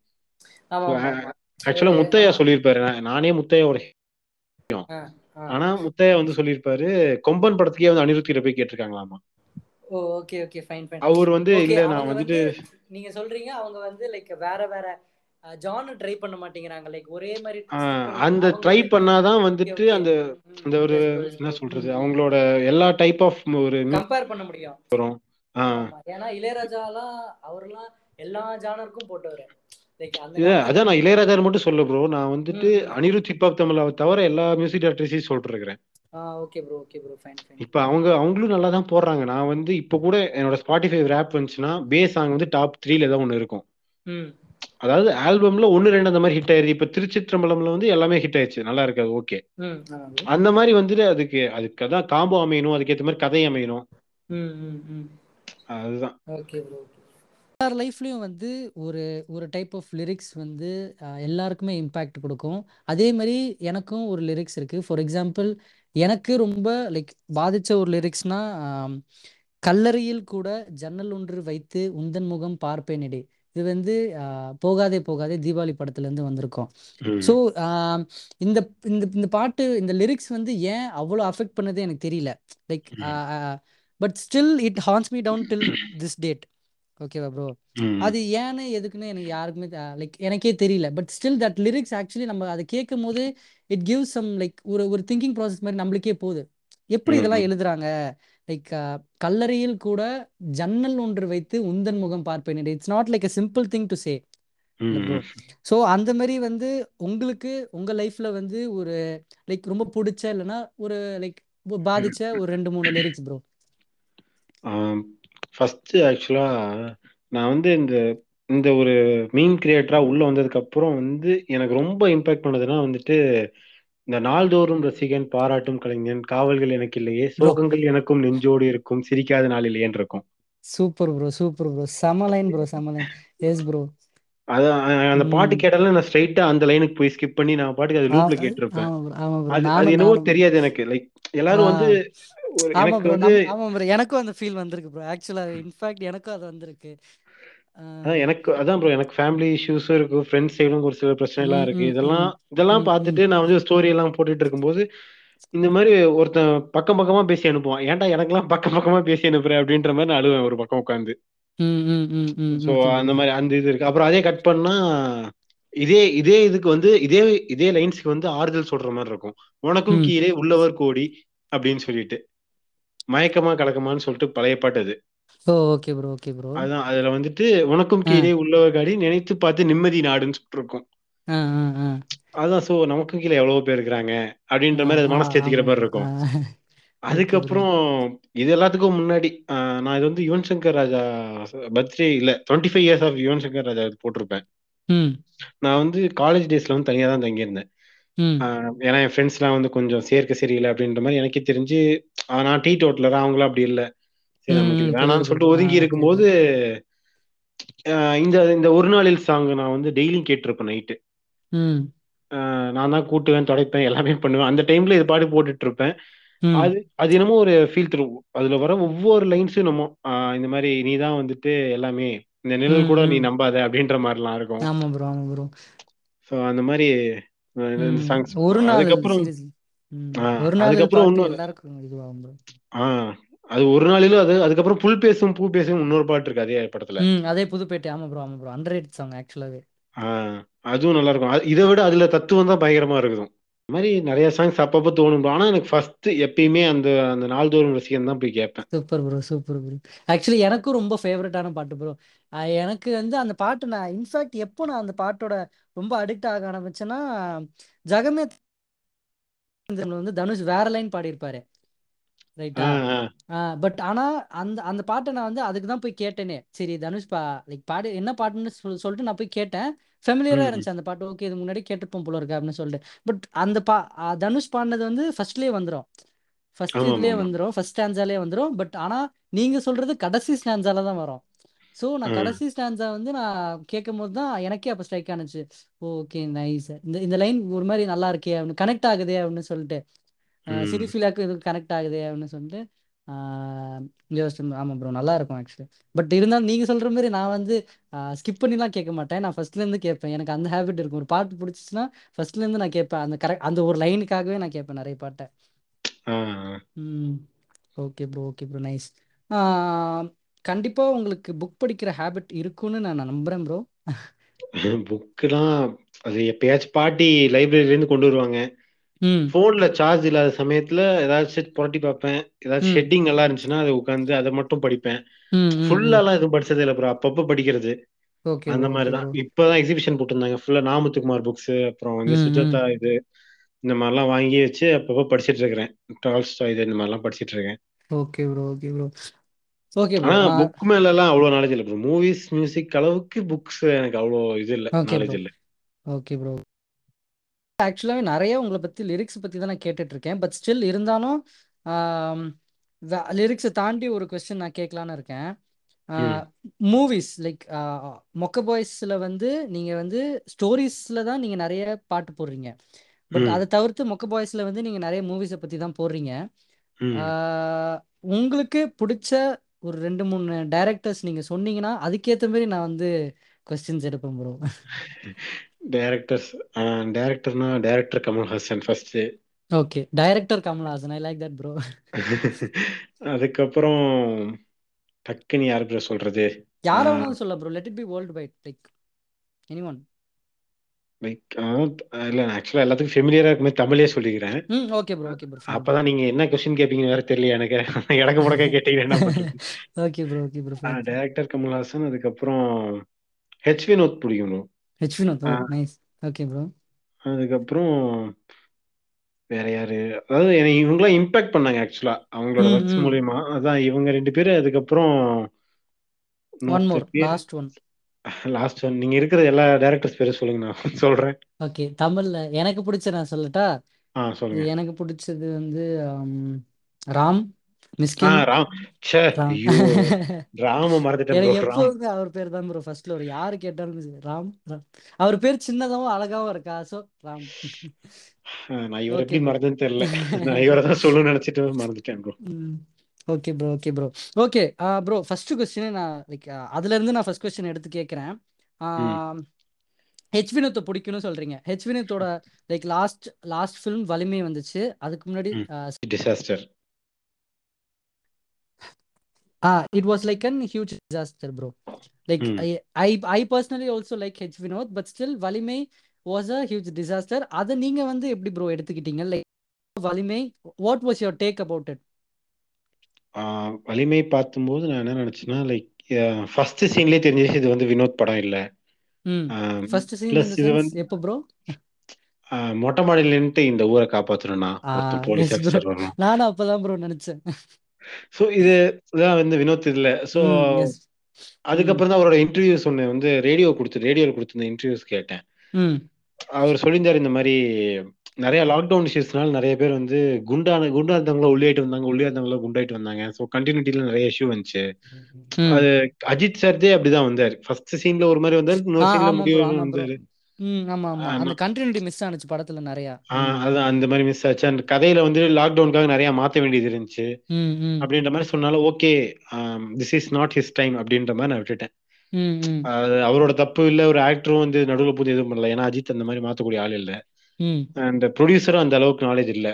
ஆக்சுவலா முத்தையா சொல்லியிருப்பாரு, நானே முத்தையாவோட, ஆனா முத்தையா வந்து சொல்லியிருப்பாரு கொம்பன் படத்துக்கே வந்து அனிருத் கிட்ட போய் கேட்டிருக்காங்களாமா. Oh okay okay fine fine. அவர் வந்து இல்ல நான் வந்து நீங்க சொல்றீங்க அவங்க வந்து லைக் வேற வேற ஜான் ட்ரை பண்ண மாட்டேங்கறாங்க, லைக் ஒரே மாதிரி அந்த ட்ரை பண்ணாதான் வந்துட்டு அந்த அந்த ஒரு என்ன சொல்றது அவங்களோட எல்லா டைப் ஆஃப் ஒரு கம்பேர் பண்ண முடியும். ஏன்னா இளையராஜாலாம் அவர்லாம் எல்லா ஜானருக்கும் போட்டவர். அதான் நான் இளையராஜா மட்டும் சொல்ல ப்ரோ, நான் வந்துட்டு அனிருத் ஹிப்ஹாப் தமிழாவை தவிர எல்லா மியூசிக் டைரக்டர்ஸையும் சொல்லிட்டு இருக்கிறேன். இப்ப அவங்க அவங்களும் நல்லா தான் போடுறாங்க. நான் வந்து இப்ப கூட என்னோட ஸ்பாட்டிஃபை ரேப் வந்துச்சுன்னா பேஸ் சாங் வந்து டாப் த்ரீல தான் ஒண்ணு இருக்கும். அதாவது ஆல்பம்ல ஒன்னு ரெண்டு அந்த மாதிரி ஹிட் ஆயிருது. இப்ப திருச்சிற்றம்பலம்ல வந்து எல்லாமே ஹிட் ஆயிடுச்சு, நல்லா இருக்காது ஓகே. அந்த மாதிரி வந்துட்டு அதுக்கு அதுக்கு அதான் காம்போ அமையணும், அதுக்கேற்ற மாதிரி கதை அமையணும். அதுதான் எல்லார் லைஃப்லேயும் வந்து ஒரு ஒரு டைப் ஆஃப் லிரிக்ஸ் வந்து எல்லாருக்குமே இம்பேக்ட் கொடுக்கும். அதே மாதிரி எனக்கும் ஒரு லிரிக்ஸ் இருக்குது. ஃபார் எக்ஸாம்பிள் எனக்கு ரொம்ப லைக் பாதித்த ஒரு லிரிக்ஸ்னால், கல்லறையில் கூட ஜன்னல் ஒன்று வைத்து உந்தன் முகம் பார்ப்பேனடி, இது வந்து போகாதே போகாதே தீபாவளி படத்துலேருந்து வந்திருக்கோம். ஸோ இந்த இந்த பாட்டு இந்த லிரிக்ஸ் வந்து ஏன் அவ்வளோ அஃபெக்ட் பண்ணதே எனக்கு தெரியல, like but still it haunts me down till this date. ஓகேவா ப்ரோ, அது ஏன்னு எதுக்குன்னு எனக்கு யாருக்குமே லைக் எனக்கே தெரியல. But still that lyrics actually நம்ம அதை கேட்கும் போது இட் கிவ்ஸ் சம் லைக் ஒரு ஒரு திங்கிங் ப்ராசஸ் மாதிரி நம்மளுக்கே போகுது, எப்படி இதெல்லாம் எழுதுறாங்க. லைக் கல்லறையில் கூட ஜன்னல் ஒன்று வைத்து உந்தன் முகம் பார்ப்பேன், it's not like a simple thing to say bro. So அந்த மாதிரி வந்து உங்களுக்கு உங்க லைஃப்ல வந்து ஒரு லைக் ரொம்ப பிடிச்ச இல்லைன்னா ஒரு லைக் பாதிச்ச ஒரு ரெண்டு மூணு லிரிக்ஸ் ப்ரோ? ஃபஸ்ட்டு ஆக்சுவலாக நான் வந்து இந்த இந்த ஒரு மீம் கிரியேட்டராக உள்ளே வந்ததுக்கப்புறம் வந்து எனக்கு ரொம்ப இம்பேக்ட் பண்ணதுன்னா வந்துட்டு இந்த நாள்தோறும் ரசிகன் பாராட்டும் கலைஞன், காவல்கள் எனக்கு இல்லையே, சோகங்கள் எனக்கும் நெஞ்சோடு இருக்கும், சிரிக்காத நாள் இல்லையேன்னு இருக்கும். சூப்பர் ப்ரோ, சூப்பர் ப்ரோ, செம லைன் ப்ரோ, செம லைன். எஸ் ப்ரோ, அதான் அந்த பாட்டு கேட்டாலும் நான் ஸ்ட்ரைட்டா அந்த லைனுக்கு போய் ஸ்கிப் பண்ணி நான் பாட்டுக்கு அது லூப்ல கேட்டிருப்பேன். அது என்னவோ தெரியாது எனக்கு, லைக் எல்லாரும் வந்து எனக்கு வந்து ஆமா ப்ரோ எனக்கும் அந்த ஃபீல் வந்திருக்கு ப்ரோ. ஆக்சுவலா இன்ஃபேக்ட் எனக்கும் அது வந்திருக்கு. எனக்கு அதான் ப்ரோ, எனக்கு ஃபேமிலி இஷ்யூஸும் இருக்கு, ஃப்ரெண்ட்ஸ் சைடும் ஒரு சில பிரச்சனை எல்லாம் இருக்கு. இதெல்லாம் இதெல்லாம் பார்த்துட்டு நான் வந்து ஸ்டோரி எல்லாம் போட்டுட்டு இருக்கும்போது இந்த மாதிரி ஒருத்தன் பக்கம் பக்கமா பேசி அனுப்புவான். ஏன்டா எனக்கெல்லாம் பக்கம் பக்கமா பேசி அனுப்புறேன் அப்படின்ற மாதிரி நான் அழுவேன் ஒரு பக்கம் உட்காந்து. சோ அந்த மாதிரி அந்த இது இருக்கு. அப்புறம் அதே கட் பண்ணா இதே இதே இதுக்கு வந்து இதே இதே லைன்ஸ்க்கு வந்து ஆறுதல் சொல்ற மாதிரி இருக்கும். உனக்கும் கீழே உள்ளவர் கோடி அப்படின்னு சொல்லிட்டு மயக்கமா கலக்கமான்னு சொல்லிட்டு பழைய பாட்டு அது. Okay bro, okay bro. அதான் அதுல வந்துட்டு உனக்கும் கீழே உள்ளவர் கோடி நினைத்து பார்த்து நிம்மதி நாடுன்னு சொல்லிட்டு இருக்கும். அதான் சோ நமக்கும் கீழே எவ்வளவோ பேர் இருக்கிறாங்க அப்படின்ற மாதிரி அது மனசு தேத்திக்கிற மாதிரி இருக்கும். அதுக்கப்புறம் இது எல்லாத்துக்கும் முன்னாடி நான் இது வந்து யுவன் சங்கர் ராஜா பர்த்டே இல்ல twenty five years of Yuvan Shankar Raja போட்டிருப்பேன். நான் வந்து காலேஜ் டேஸ்ல வந்து தனியா தான் தங்கியிருந்தேன். ஏன்னா என் ஃப்ரெண்ட்ஸ் எல்லாம் வந்து கொஞ்சம் சேர்க்க சரியில்லை அப்படின்ற மாதிரி எனக்கே தெரிஞ்சு. நான் டீ டோட்டலரா அவங்களாம் அப்படி இல்லை, சரி நமக்கு வேணான்னு சொல்லிட்டு ஒதுங்கி இருக்கும்போது இந்த இந்த ஒரு நாளில் சாங் நான் வந்து டெய்லியும் கேட்டிருப்பேன். நைட்டு நான் தான் கூட்டுவேன், தொடைப்பேன், எல்லாமே பண்ணுவேன். அந்த டைம்ல இது பாடி போட்டுட்டு இருப்பேன். அது அது என்னமோ ஒரு ஃபீல் தரும். அதுல வர ஒவ்வொரு லைன்ஸும் நம்ம இந்த மாதிரி நீ தான் வந்துட்டு எல்லாமே, இந்த நிழல் கூட நீ நம்பாத அப்படின்ற மாதிரி எல்லாம் இருக்கும். சோ அந்த மாதிரி சாங்ஸ். அதுக்கப்புறம் அதுக்கப்புறம் இன்னும் ஆஹ் அது ஒரு நாளிலும் அது. அதுக்கப்புறம் புல் பேசும் பூ பேசும் இன்னொரு பாட்டு இருக்கு அதே படத்துல, அதே புதுப்பேட்டை. ஆமா ப்ரோ, ஆமா ப்ரோ, அண்டர்ரேட்டட் சாங் ஆக்சுவலாவே. ஆஹ் அதுவும் நல்லா இருக்கும். இதை விட அதுல தத்துவம் தான் பயங்கரமா இருக்கும். இந்த மாதிரி நிறைய சாங்ஸ் அப்பப்போ தோணும். ஆனா எனக்கு ஃபர்ஸ்ட் எப்பயுமே அந்த அந்த நாள்தோறும் ரசிகன் தான் போய் கேட்பேன். Super bro, super bro. Actually எனக்கும் ரொம்ப ஃபேவரட்டான பாட்டு ப்ரோ. எனக்கு வந்து அந்த பாட்டு நான் இன்ஃபேக்ட் எப்போ நான் அந்த பாட்டோட ரொம்ப அடிக்ட் ஆக ஆரம்பிச்சேன்னா, ஜகமே வந்து தனுஷ் வேற லைன் பாடியிருப்பாரு ரைட்டா. பட் ஆனா அந்த அந்த பாட்டை நான் வந்து அதுக்கு தான் போய் கேட்டேனே. சரி தனுஷ் பா லைக் பாடு என்ன பாட்டுன்னு சொல் சொல்லிட்டு நான் போய் கேட்டேன். ஃபெமிலியராக இருந்துச்சு அந்த பாட்டு. ஓகே இது முன்னாடி கேட்டுப்போம் போல இருக்கு அப்படின்னு சொல்லிட்டு. பட் அந்த பா தனுஷ் பாடினது வந்து ஃபர்ஸ்ட்லேயே வந்துடும், ஃபர்ஸ்ட் இதுலேயே வந்துடும், ஃபர்ஸ்ட் ஸ்டான்ஸாலே வந்துடும். பட் ஆனால் நீங்கள் சொல்றது கடைசி ஸ்டான்ஸால தான் வரும். ஸோ நான் கடைசி ஸ்டான்ஸா வந்து நான் கேட்கும் போது தான் எனக்கே அப்போ ஸ்ட்ரைக் ஆனிச்சு. ஓகே நைஸ், இந்த இந்த லைன் ஒரு மாதிரி நல்லா இருக்கே அப்படின்னு கனெக்ட் ஆகுதே அப்படின்னு சொல்லிட்டு, சினிஃபிலியாவுக்கு இது கனெக்ட் ஆகுது அப்படின்னு சொல்லிட்டு யோசிச்சு. ஆமாம் ப்ரோ, நல்லா இருக்கும் ஆக்சுவலி. பட் இருந்தாலும் நீங்கள் சொல்கிற மாதிரி நான் வந்து ஸ்கிப் பண்ணிலாம் கேட்க மாட்டேன். நான் ஃபர்ஸ்ட்லேருந்து கேட்பேன். எனக்கு அந்த ஹேபிட் இருக்கும். ஒரு பாட்டு பிடிச்சிச்சுன்னா ஃபர்ஸ்ட்லேருந்து நான் கேட்பேன். அந்த கரெக்ட் அந்த ஒரு லைனுக்காகவே நான் கேட்பேன் நிறைய பாட்டை. ம், okay bro, okay bro, nice. கண்டிப்பாக உங்களுக்கு புக் படிக்கிற ஹேபிட் இருக்குன்னு நான் நம்புகிறேன் ப்ரோ. புக்குலாம் அது எப்பயாச்சும் பாட்டி லைப்ரரியிலேருந்து கொண்டு வருவாங்க. போன்ல சார்ஜ் இல்லாத சமயத்துல ஏதாச்சும் புரட்டி பார்ப்பேன். ஏதாச்சும் ஹெட்டிங் நல்லா இருந்துச்சுன்னா அதை உட்காந்து அதை மட்டும் படிப்பேன். ஃபுல்லாலாம் எதுவும் படிச்சது இல்லை ப்ரோ, அப்பப்ப படிக்கிறது அந்த மாதிரிதான். இப்பதான் எக்ஸிபிஷன் போட்டிருந்தாங்க ஃபுல்லா ராமத்துக்குமார் புக்ஸ், அப்புறம் வந்து சுஜாதா இது இந்த மாதிரிலாம் வாங்கி வச்சு அப்பப்ப படிச்சிட்டு இருக்கிறேன். டால்ஸ்டாய் இது இந்த மாதிரிலாம் படிச்சிட்டு இருக்கேன். Okay bro, okay bro, okay. ஆனா புக் மேல எல்லாம் அவ்வளவு நாலேஜ் இல்லை ப்ரோ. மூவிஸ் மியூசிக் அளவுக்கு புக்ஸ் எனக்கு அவ்வளோ இது இல்லை, நாலேஜ் இல்லை. Okay bro. ஆக்சுவலாகவே நிறைய உங்களை பற்றி லிரிக்ஸ் பற்றி தான் நான் கேட்டுட்ருக்கேன். பட் ஸ்டில் இருந்தாலும் லிரிக்ஸை தாண்டி ஒரு கொஸ்டின் நான் கேட்கலான்னு இருக்கேன். மூவிஸ் லைக் மொக்க பாய்ஸில் வந்து நீங்கள் வந்து ஸ்டோரிஸில் தான் நீங்கள் நிறைய பாட்டு போடுறீங்க. பட் அதை தவிர்த்து மொக்க பாய்ஸில் வந்து நீங்கள் நிறைய மூவிஸை பற்றி தான் போடுறீங்க. உங்களுக்கு பிடிச்ச ஒரு ரெண்டு மூணு டைரக்டர்ஸ் நீங்கள் சொன்னீங்கன்னா அதுக்கேற்ற மாதிரி நான் வந்து கொஸ்டின்ஸ் எடுப்பேன் ப்ரோ. டைரக்டர்ஸ் டைரக்டர்னா director Kamal Haasan first. Okay, director Kamal Haasan, I like that bro. அதுக்கு அப்புறம் டக்கனி யார் ப்ரோ சொல்றது? யாரோ நான் சொல்ல bro, let it be world wide like anyone like. இல்ல ஆக்சுவலா எல்லாத்துக்கும் ஃபேமிலியரா இருக்குமே, தமிழே சொல்லிக்கிறேன். Okay bro, okay bro. அப்பதான் நீங்க என்ன क्वेश्चन கேப்பீங்க வேற தெரியல எனக்கு. எனக்கு முடக்க கேட்டீங்க என்ன பண்றது. Okay bro, okay bro. Director Kamal Haasan, அதுக்கு அப்புறம் ஹெச் வினோத் பிடிக்கும். அதுக்கப்புறம் வேற யாரு, அதாவது இவங்களாம் இம்பாக்ட் பண்ணாங்க ஆக்சுவலா அவங்களோட ஒர்க்ஸ் மூலமா. அதான் இவங்க ரெண்டு பேரு. அதுக்கப்புறம் லாஸ்ட் ஒன் நீங்க இருக்கிற எல்லா டைரக்டர்ஸ் பேரும் சொல்லுங்க, நான் சொல்றேன். ஓகே, தமிழ்ல எனக்கு பிடிச்ச நான் சொல்லட்டா? ஆ சொல்லுங்க. எனக்கு பிடிச்சது வந்து ராம் அவர் பேர் தான் ப்ரோ ஃபர்ஸ்ட்ல ஒரு யாரு கேட்டாலும் ராம் அவர் பேர் சின்னதாவும் அழகாவும் இருக்கா. சோ ராம் நான் இவர எப்படி மறந்தேன்னு தெரியல, நான் இவர தான் சொல்லணும்னு நினைச்சிட்டு மறந்துட்டேன் bro. Okay bro okay bro okay bro first question நான் லைக் அதுல இருந்து நான் ஃபர்ஸ்ட் क्वेश्चन எடுத்து கேக்குறேன். ஹெச் வினோத்தை பிடிக்கும்னு சொல்றீங்க. ஹெச் வினோத்தோட like last last film Valimai வந்துச்சு, அதுக்கு முன்னாடி disaster. Ah, it was like an huge disaster, bro. Like mm. I, I, I personally also like H. Vinod, but still Valimai was a huge disaster. Adha neenga vandu eppadi bro eduthukittinga? Like Valimai, what was your take about it? Ah, Valimai paathumbodu na enna nenachina like first scene la therinjichu idu vandu Vinod padam illa. Mm. First scene eppo bro? மொட்டை மாடியில நின்று இந்த ஊரை காப்பாத்துறேன்னா police officer வரணும். நானா அப்பதான் bro நினைச்சேன். So இதுதான் வந்து வினோத் இதுல. சோ அதுக்கப்புறம் தான் அவரோட இன்டர்வியூஸ் ஒண்ணு வந்து ரேடியோ கொடுத்து ரேடியோல கொடுத்துருந்த இன்டர்வியூஸ் கேட்டேன். அவர் சொல்லியிருந்தாரு இந்த மாதிரி நிறைய லாக்டவுன் இஷ்யூஸ்னால நிறைய பேர் வந்து குண்டான குண்டா இருந்தவங்களா உள்ளாயிட்டு வந்தாங்க, உள்ளே இருந்தவங்களா குண்டாயிட்டு வந்தாங்க. ஸோ கண்டினியூட்டில நிறைய இஷ்யூ வந்துச்சு. அது அஜித் சார்தே அப்படிதான் வந்தாரு, ஃபர்ஸ்ட் சீன்ல ஒரு மாதிரி வந்தாரு, இன்னொரு சீன்ல முடிவு வந்தாரு. கதையில வந்து லாக்டவுனுக்காக நிறைய மாத்த வேண்டியது இருந்துச்சு அப்படின்ற மாதிரி சொன்னாலும் okay this is not his time அப்படின்ற மாதிரி நான் விட்டுட்டேன். அவரோட தப்பு இல்ல, ஒரு ஆக்டரும் வந்து நடுவுல போது எதுவும் பண்ணல, ஏன்னா அஜித் அந்த மாதிரி மாத்தக்கூடிய ஆள் இல்ல, அண்ட் ப்ரொடியூசரும் அந்த அளவுக்கு நாலேஜ் இல்ல.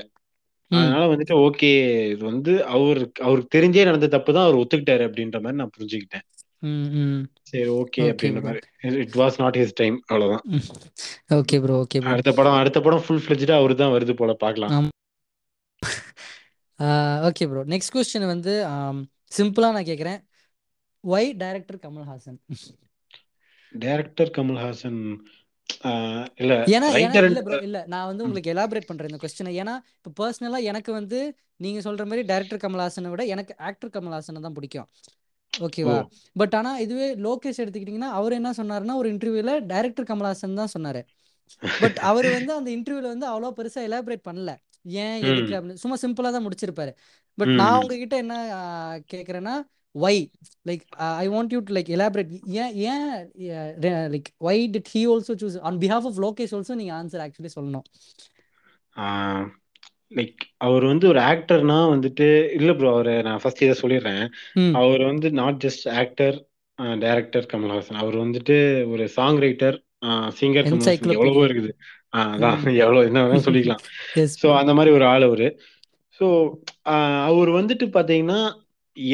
அதனால வந்துட்டு ஓகே இது வந்து அவரு அவருக்கு தெரிஞ்சே நடந்த தப்பு தான் அவர் ஒத்துக்கிட்டாரு அப்படின்ற மாதிரி நான் புரிஞ்சுக்கிட்டேன். சரி ஓகே அப்படின்ற மாதிரி it was not his time அவ்வளவுதான். ஓகே bro ஓகே bro அடுத்த படம் அடுத்த படம் ஃபுல் ஃப்ளெஜ்டா அவர்தான் வருது போல, பார்க்கலாம். ஓகே bro நெக்ஸ்ட் क्वेश्चन வந்து சிம்பிளா நான் கேக்குறேன். why director Kamal Haasan? Director Kamal Haasan இல்ல இல்ல நான் வந்து உங்களுக்கு எலாபரேட் பண்றேன் இந்த क्वेश्चन. ஏனா இப்ப पर्सनலா எனக்கு வந்து நீங்க சொல்ற மாதிரி டைரக்டர் கமல் ஹாசனை விட எனக்கு ஆக்டர் கமல் ஹாசனை தான் பிடிக்கும். ஓகேவா? பட் ஆனா இதுவே லோகேஷ் எடுத்துக்கிட்டீங்கன்னா அவர் என்ன சொன்னாருன்னா ஒரு இன்டர்வியூல டைரக்டர் கமல்ஹாசன் தான் சொன்னாரு. பட் அவர் வந்து அந்த இன்டர்வியூல வந்து அவ்வளோ பெருசா எலாபரேட் பண்ணல, ஏன் எதுக்கு அப்படின்னு சும்மா சிம்பிளா தான் முடிச்சிருப்பாரு. பட் நான் உங்ககிட்ட என்ன கேக்குறேன்னா why like I want you to like elaborate ஏன் ஏன் like why did he also choose on behalf of Lokesh also நீங்க ஆன்சர் ஆக்சுவலி சொல்லணும். லைக் அவர் வந்து ஒரு ஆக்டர்னா வந்துட்டு இல்ல ப்ரோ அவரு நான் ஃபர்ஸ்ட் இதை சொல்லிடுறேன். அவர் வந்து not just actor director Kamal Haasan, அவர் வந்துட்டு ஒரு சாங் ரைட்டர், சிங்கர், எவ்வளவோ இருக்குது, அதான் எவ்வளவு என்ன வேணா சொல்லிக்கலாம். ஸோ அந்த மாதிரி ஒரு ஆள் அவரு. ஸோ அவர் வந்துட்டு பாத்தீங்கன்னா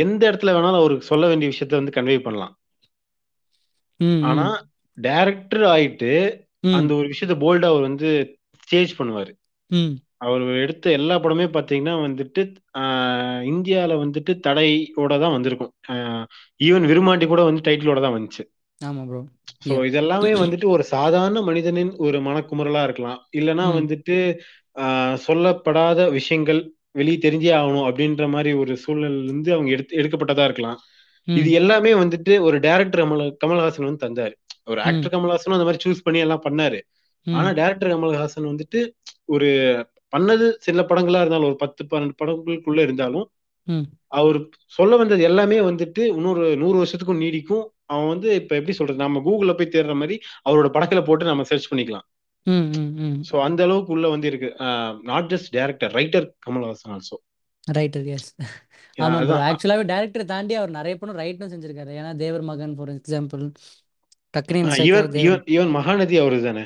எந்த இடத்துல வேணாலும் அவருக்கு சொல்ல வேண்டிய விஷயத்த வந்து கன்வே பண்ணலாம். ஆனா டைரக்டர் ஆயிட்டு அந்த ஒரு விஷயத்த போல்டா அவர் வந்து சேஞ்ச் பண்ணுவாரு. அவர் எடுத்த எல்லா படமே பாத்தீங்கன்னா வந்துட்டு இந்தியால வந்துட்டு தடையோட தான் வந்திருக்கும், ஈவன் விருமாண்டி கூட வந்து டைட்டிலோட தான் வந்துச்சு. சோ இதெல்லாமே வந்துட்டு ஒரு சாதாரண மனிதனின் ஒரு மனக்குமுறலா இருக்கலாம், இல்லைன்னா வந்துட்டு ஆஹ் சொல்லப்படாத விஷயங்கள் வெளியே தெரிஞ்சே ஆகணும் அப்படின்ற மாதிரி ஒரு சூழ்நிலை இருந்து அவங்க எடுத்து எடுக்கப்பட்டதா இருக்கலாம். இது எல்லாமே வந்துட்டு ஒரு டைரக்டர் கமல் கமல்ஹாசன் வந்து தந்தாரு. ஒரு ஆக்டர் கமல்ஹாசனும் அந்த மாதிரி சூஸ் பண்ணி எல்லாம் பண்ணாரு. ஆனா டைரக்டர் கமல்ஹாசன் வந்துட்டு ஒரு பண்ணது சில படங்களா இருந்தாலும் ஒரு பத்து பன்னெண்டு படங்களுக்குள்ள இருந்தாலும் அவர் சொல்ல வந்தது எல்லாமே வந்துட்டு இன்னொரு நூறு வருஷத்துக்கும் நீடிக்கும். அவன் வந்து இப்ப எப்படி சொல்றது, நம்ம கூகுள்ல போய் தேடுற மாதிரி அவரோட படங்களை போட்டு நம்ம சர்ச் பண்ணிக்கலாம். சோ அந்த அளவுக்கு உள்ள வந்து இருக்கு. Not just director, writer Kamal Haasan also writer. Yes ஆமா ப்ரோ ஆக்சுவலாவே டைரக்டர் தாண்டி அவர் நிறைய படம் ரைட்டரும் செஞ்சிருக்காரு. ஏன்னா தேவர் மகன் ஃபார் எக்ஸாம்பிள், மகாநதி அவரு தானே.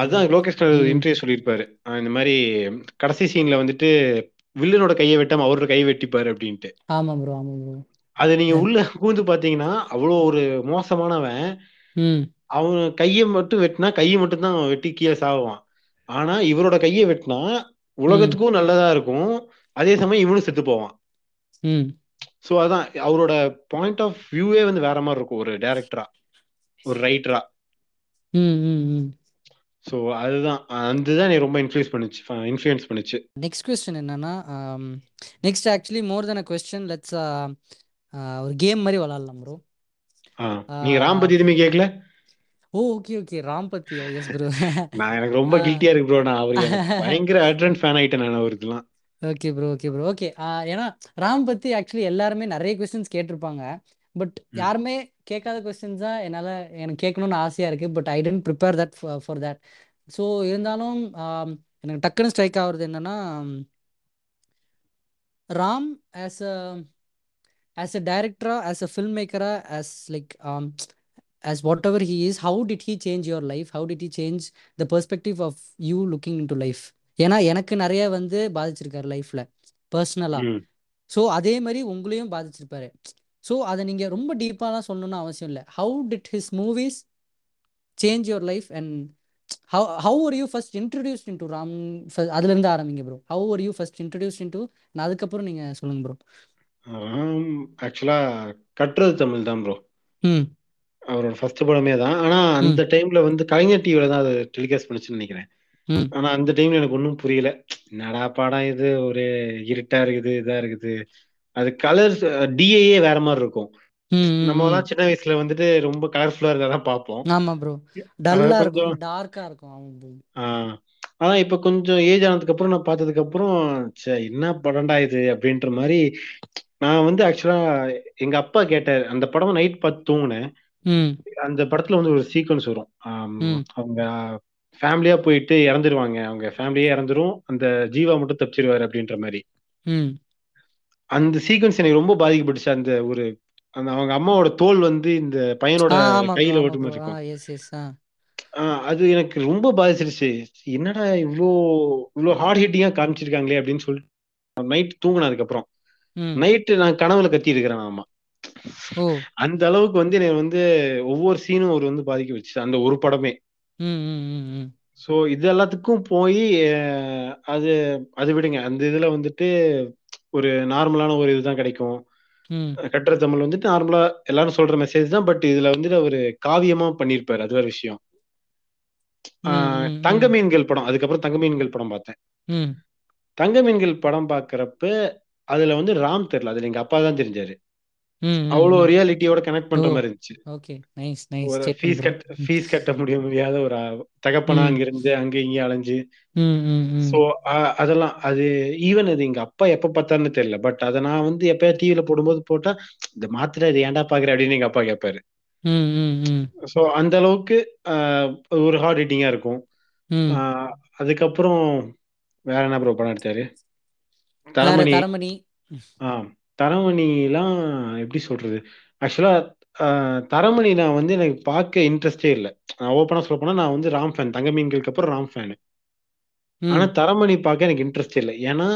அதான் லோகேஷ் இன்டர்வியூ சொல்லியிருப்பாரு இந்த மாதிரி கடைசி சீன்ல வந்துட்டு வில்லனோட கையை வெட்டாம அவரோட கையை வெட்டிப்பாரு அப்படின்ட்டு. அது நீங்க உள்ள கூந்து பாத்தீங்கன்னா அவ்வளவு ஒரு மோசமானவன், அவன் கையை மட்டும் வெட்டினா கையை மட்டும் தான் வெட்டி கீழே சாவான். ஆனா இவரோட கையை வெட்டினா உலகத்துக்கும் நல்லதா இருக்கும், அதே சமயம் இவனும் செத்து போவான். சோ அதான் அவரோட பாயிண்ட் ஆஃப் வியூவே வந்து வேற மாதிரி இருக்கும் ஒரு டைரக்டரா ஒரு ரைட்டரா. சோ அதுதான் அதுதான் எனக்கு ரொம்ப இன்ஃப்ளூயன்ஸ் பண்ணுச்சு இன்ஃப்ளூயன்ஸ் பண்ணுச்சு நெக்ஸ்ட் क्वेश्चन என்னன்னா next actually more then a question let's ஒரு கேம் மாதிரி விளையாடலாம் bro. நீங்க ராம் பத்தி எதுமே கேக்கல? ஓ ஓகே ஓகே ராம் பத்தி எஸ் bro. நான் எனக்கு ரொம்ப கில்ட்டியா இருக்கு bro, நான் அவரு பயங்கர அட்ரன் ஃபேன் ஆயிட்டேன் நான் அவருக்குலாம். Okay bro okay bro okay ஏன்னா ராம் பத்தி ஆக்சுவலி எல்லாருமே நிறைய கொஸ்டின்ஸ் கேட்டிருப்பாங்க. பட் யாருமே கேட்காத கொஸ்டின்ஸ் தான் என்னால் எனக்கு கேட்கணும்னு ஆசையாக இருக்குது. But I tent prepare that for that. So இருந்தாலும் எனக்கு டக்குன்னு ஸ்ட்ரைக் ஆகுறது என்னென்னா, Ram as a as a டைரக்டராக, ஆஸ் அ ஃபில்ம் மேக்கராக, as like as whatever he is, how did he change your life? How did he change the perspective of you looking into life? ஏன்னா எனக்கு நிறைய வந்து பாதிச்சிருக்காரு லைஃப்ல பர்சனலா. ஸோ அதே மாதிரி உங்களையும் பாதிச்சிருப்பாரு. ஸோ அதை நீங்க ரொம்ப டீப்பாலாம் சொல்லணும்னு அவசியம் இல்லை. How did his movies change your life and how how were you first introduced into Ram? அதுல இருந்து ஆரம்பிங்க bro. How were you first introduced into? நான் அதுக்கப்புறம் நீங்க சொல்லுங்க bro. ஆக்சுவலா கற்றது தமிழ் தான் bro. ம் அவரோட ஃபர்ஸ்ட் படமே தான். ஆனா அந்த டைம்ல வந்து கலைஞர் டிவில தான் அதை டெலிகாஸ்ட் பண்ணிச்சுன்னு நினைக்கிறேன். ஆனா அந்த டைம்ல எனக்கு ஒன்றும் புரியல, என்னடா படம் இது, ஒரு இருட்டா இருக்குது, இதா இருக்குது. அது கலர்ஸ் டிஏஏ வேற மாதிரி இருக்கும். நம்ம எல்லாம் சின்ன வயசுல வந்துட்டு ரொம்ப கலர்ஃபுல்லா இருக்கதான் பார்ப்போம். ஆமா ப்ரோ, டல்லா இருக்கும், டார்க்கா இருக்கும். ஆஹ் ஆனா இப்ப கொஞ்சம் ஏஜ் ஆனதுக்கு அப்புறம் நான் பார்த்ததுக்கு அப்புறம் என்ன படம்டா இது அப்படின்ற மாதிரி. நான் வந்து ஆக்சுவலா எங்க அப்பா கேட்டாரு, அந்த படம் நைட் பார்த்து தூங்கினேன். அந்த படத்துல வந்து ஒரு சீக்வன்ஸ் வரும், அவங்க ஃபேமிலியா போயிட்டு இறந்துருவாங்க, அவங்க ஃபேமிலியே இறந்துரும், அந்த ஜீவா மட்டும் தப்பிச்சிருவாரு அப்படின்ற மாதிரி. அந்த சீக்வன்ஸ் எனக்கு ரொம்ப பாதிக்கப்பட்டுச்சு. அந்த ஒரு அந்த அவங்க அம்மாவோட தோல் வந்து இந்த பையனோட கையில ஓட்டு மாதிரி இருக்கும். ஆஹ் அது எனக்கு ரொம்ப பாதிச்சிருச்சு. என்னடா இவ்வளோ இவ்வளோ ஹார்ட் ஹிட்டிங்கா காமிச்சிருக்காங்களே அப்படின்னு சொல்லிட்டு நைட் தூங்கின. அதுக்கப்புறம் நைட்டு நான் கனவுல கத்தி இருக்கிறேன். ஆமா, அந்த அளவுக்கு வந்து எனக்கு வந்து ஒவ்வொரு சீனும் ஒரு வந்து பாதிக்க வச்சு அந்த ஒரு படமே. சோ இது எல்லாத்துக்கும் போய் அது அது விடுங்க, அந்த இதுல வந்துட்டு ஒரு நார்மலான ஒரு இதுதான் கிடைக்கும். கட்டுற தமிழ் வந்துட்டு நார்மலா எல்லாரும் சொல்ற மெசேஜ் தான். பட் இதுல வந்துட்டு ஒரு காவியமா பண்ணிருப்பாரு, அது ஒரு விஷயம். ஆஹ் தங்க மீன்கள் படம், அதுக்கப்புறம் தங்க மீன்கள் படம் பார்த்தேன். தங்க மீன்கள் படம் பாக்குறப்ப அதுல வந்து ராம் தெரியல, அதுல எங்க அப்பா தான் தெரிஞ்சாரு. அவ்வளோ ரியாலிட்டியோட கனெக்ட் பண்ற மாதிரி இருந்துச்சு. ஒரு தகப்பனா அங்க இருந்து அங்க இங்க அலைஞ்சு அதெல்லாம். அது ஈவன் அது எங்க அப்பா எப்ப பார்த்தாருன்னு தெரியல. பட் அதை நான் வந்து எப்பயா டிவில போடும்போது போட்டா இந்த மாத்திரை இது ஏன்டா பாக்குற அப்படின்னு எங்க அப்பா கேட்பாரு. சோ அந்த அளவுக்கு ஒரு ஹார்ட் ஹிட்டிங்கா இருக்கும். அதுக்கப்புறம் வேற என்ன ப்ரோ படம் எடுத்தாரு? தரமணி. தரமணி ஆஹ் தரமணிலாம் எப்படி சொல்றது, ஆக்சுவலா தரமணி நான் வந்து எனக்கு பார்க்க இன்ட்ரெஸ்டே இல்லை. நான் ஓப்பனா சொல்ல போனா நான் வந்து ராம் ஃபேன், தங்க மீன்களுக்கு அப்புறம் ராம் ஃபேனு. ஆனா தரமணி பார்க்க எனக்கு இன்ட்ரெஸ்ட் இல்லை. ஏன்னா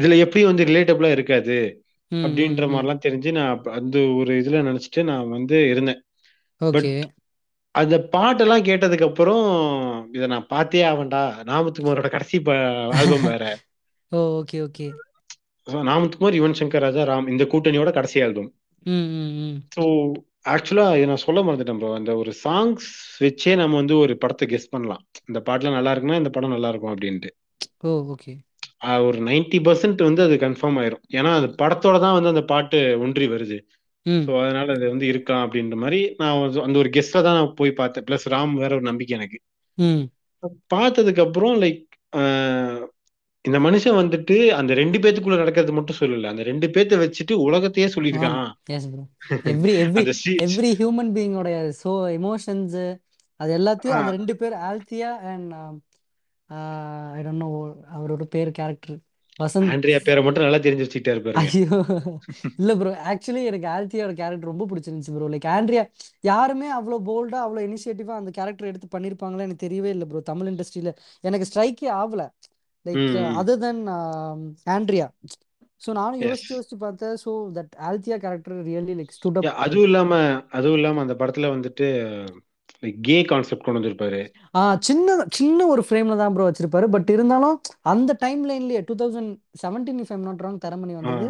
இதுல எப்படி வந்து ரிலேட்டபிளா இருக்காது அப்படின்ற மாதிரிலாம் தெரிஞ்சு நான் அந்த ஒரு இதுல நினைச்சிட்டு நான் வந்து இருந்தேன். பட் அந்த பாட்டெல்லாம் கேட்டதுக்கு அப்புறம் இதை நான் பார்த்தே ஆவேண்டா. நாமத்துக்குமாரோட கடைசி ஆல்பம் வேற. Okay okay. நாமத்துக்குமார், யுவன் சங்கர் ராஜா, ராம், இந்த கூட்டணியோட கடைசி ஆல்பம். ஸோ ஆக்சுவலா இதை நான் சொல்ல மறந்துட்டேன் ப்ரோ. அந்த ஒரு சாங்ஸ் வச்சே நம்ம வந்து ஒரு படத்தை கெஸ் பண்ணலாம். இந்த பாட்டுல நல்லா இருக்குன்னா இந்த படம் நல்லா இருக்கும் அப்படின்ட்டு ஒரு நைன்டி பர்சன்ட் வந்து அது கன்ஃபார்ம் ஆயிரும். ஏன்னா அது படத்தோட தான் வந்து அந்த பாட்டு ஒன்றி வருது. ஸோ அதனால அது வந்து இருக்கலாம் அப்படின்ற மாதிரி நான் அந்த ஒரு கெஸ்ட்ல தான் நான் போய் பார்த்தேன். பிளஸ் ராம் வேற ஒரு நம்பிக்கை எனக்கு. பார்த்ததுக்கு அப்புறம் லைக் இந்த மனுஷன் வந்துட்டு அந்த ரெண்டு பேத்துக்குள்ள நடக்கிறது மட்டும் சொல்லல, அந்த ரெண்டு பேத்த வச்சுட்டு உலகத்தையே சொல்லிருக்கான். எவ்ரி ஹியூமன் பீயிங்கோட சோ எமோஷன்ஸ் அது எல்லாத்தையும் அந்த ரெண்டு பேர் Althea and I don't know அவரோட பேர் கேரக்டர் வசந்த். ஆண்ட்ரியா பேரை மட்டும் நல்லா தெரிஞ்சு வச்சுக்கிட்டே இருப்பாரு. ஐயோ இல்ல ப்ரோ, ஆக்சுவலி எனக்கு ஆல்தியாவோட கேரக்டர் ரொம்ப பிடிச்சிருந்துச்சு ப்ரோ. லைக் ஆண்ட்ரியா யாருமே அவ்வளோ போல்டா அவ்வளோ இனிஷியேட்டிவா அந்த கேரக்டர் எடுத்து பண்ணிருப்பாங்களா எனக்கு தெரியவே இல்லை ப்ரோ. தமிழ் இண்டஸ்ட்ரியில எனக்கு ஸ்ட்ரைக்கே ஆகல லைக் அதர் தென் ஆண்ட்ரியா. சோ நானும் யோசிச்சு யோசிச்சு பார்த்தேன். So that Althea character really like stood up. அதுவும் இல்லாம அதுவும் இல்லாம அந்த படத்துல வந்துட்டு லைக் கே கான்செப்ட் கொண்டு வந்திருப்பாரு. ஆ சின்ன சின்ன ஒரு ஃப்ரேம்ல தான் ப்ரோ வச்சிருப்பாரு. பட் இருந்தாலும் அந்த டைம் லைன்லயே twenty seventeen if I'm not wrong Taramani வந்தது.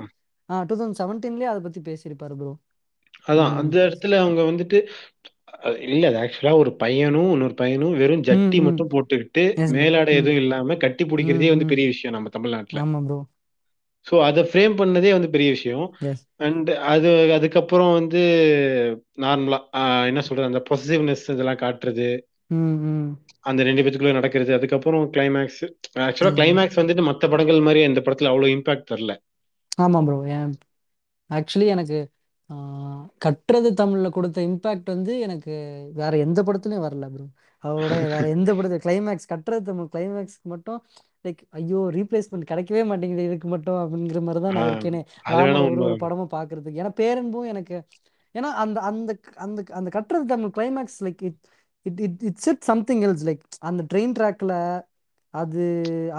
ஆ twenty seventeen அத பத்தி பேசிருப்பாரு ப்ரோ. அதான் அந்த இடத்துல அவங்க வந்துட்டு இல்ல அது ஆக்சுவலா ஒரு பையனும் இன்னொரு பையனும் வெறும் ஜட்டி மட்டும் போட்டுக்கிட்டு மேலாடை எதுவும் இல்லாம கட்டி பிடிக்கிறதே வந்து பெரிய விஷயம் நம்ம தமிழ்நாட்டுல. ஆமா ப்ரோ. சோ அத ஃப்ரேம் பண்ணதே வந்து பெரிய விஷயம். அண்ட் அது அதுக்கப்புறம் வந்து நார்மலா என்ன சொல்றது அந்த பொசிசிவ்னஸ் இதெல்லாம் காட்டுறது. அந்த ரெண்டு பேத்துக்குள்ள நடக்கிறது. அதுக்கப்புறம் கிளைமேக்ஸ், ஆக்சுவலா கிளைமேக்ஸ் வந்துட்டு மற்ற படங்கள் மாதிரி இந்த படத்துல அவ்வளோ இம்பாக்ட் வரல. ஆமா ப்ரோ, ஆக்சுவலி எனக்கு கட்டுறது தமிழ்ல கொடுத்த இம்பாக்ட் வந்து எனக்கு வேற எந்த படத்துலயும் வரல ப்ரோ. அவரோட வேற எந்த படத்துல கிளைமேக்ஸ் கட்டுறது தமிழ் கிளைமேக்ஸ்க்கு மட்டும் லைக் ஐயோ ரீப்ளேஸ்மெண்ட் கிடைக்கவே மாட்டேங்குது இதுக்கு மட்டும் அப்படிங்கிற மாதிரி தான் நான் இருக்கேனே ஒரு படமும் பாக்குறதுக்கு. ஏன்னா பேரன்பும் எனக்கு ஏன்னா அந்த அந்த அந்த அந்த கட்டுறது Tamil climax like it it it it's it something else. Like அந்த ட்ரெயின் ட்ராக்ல அது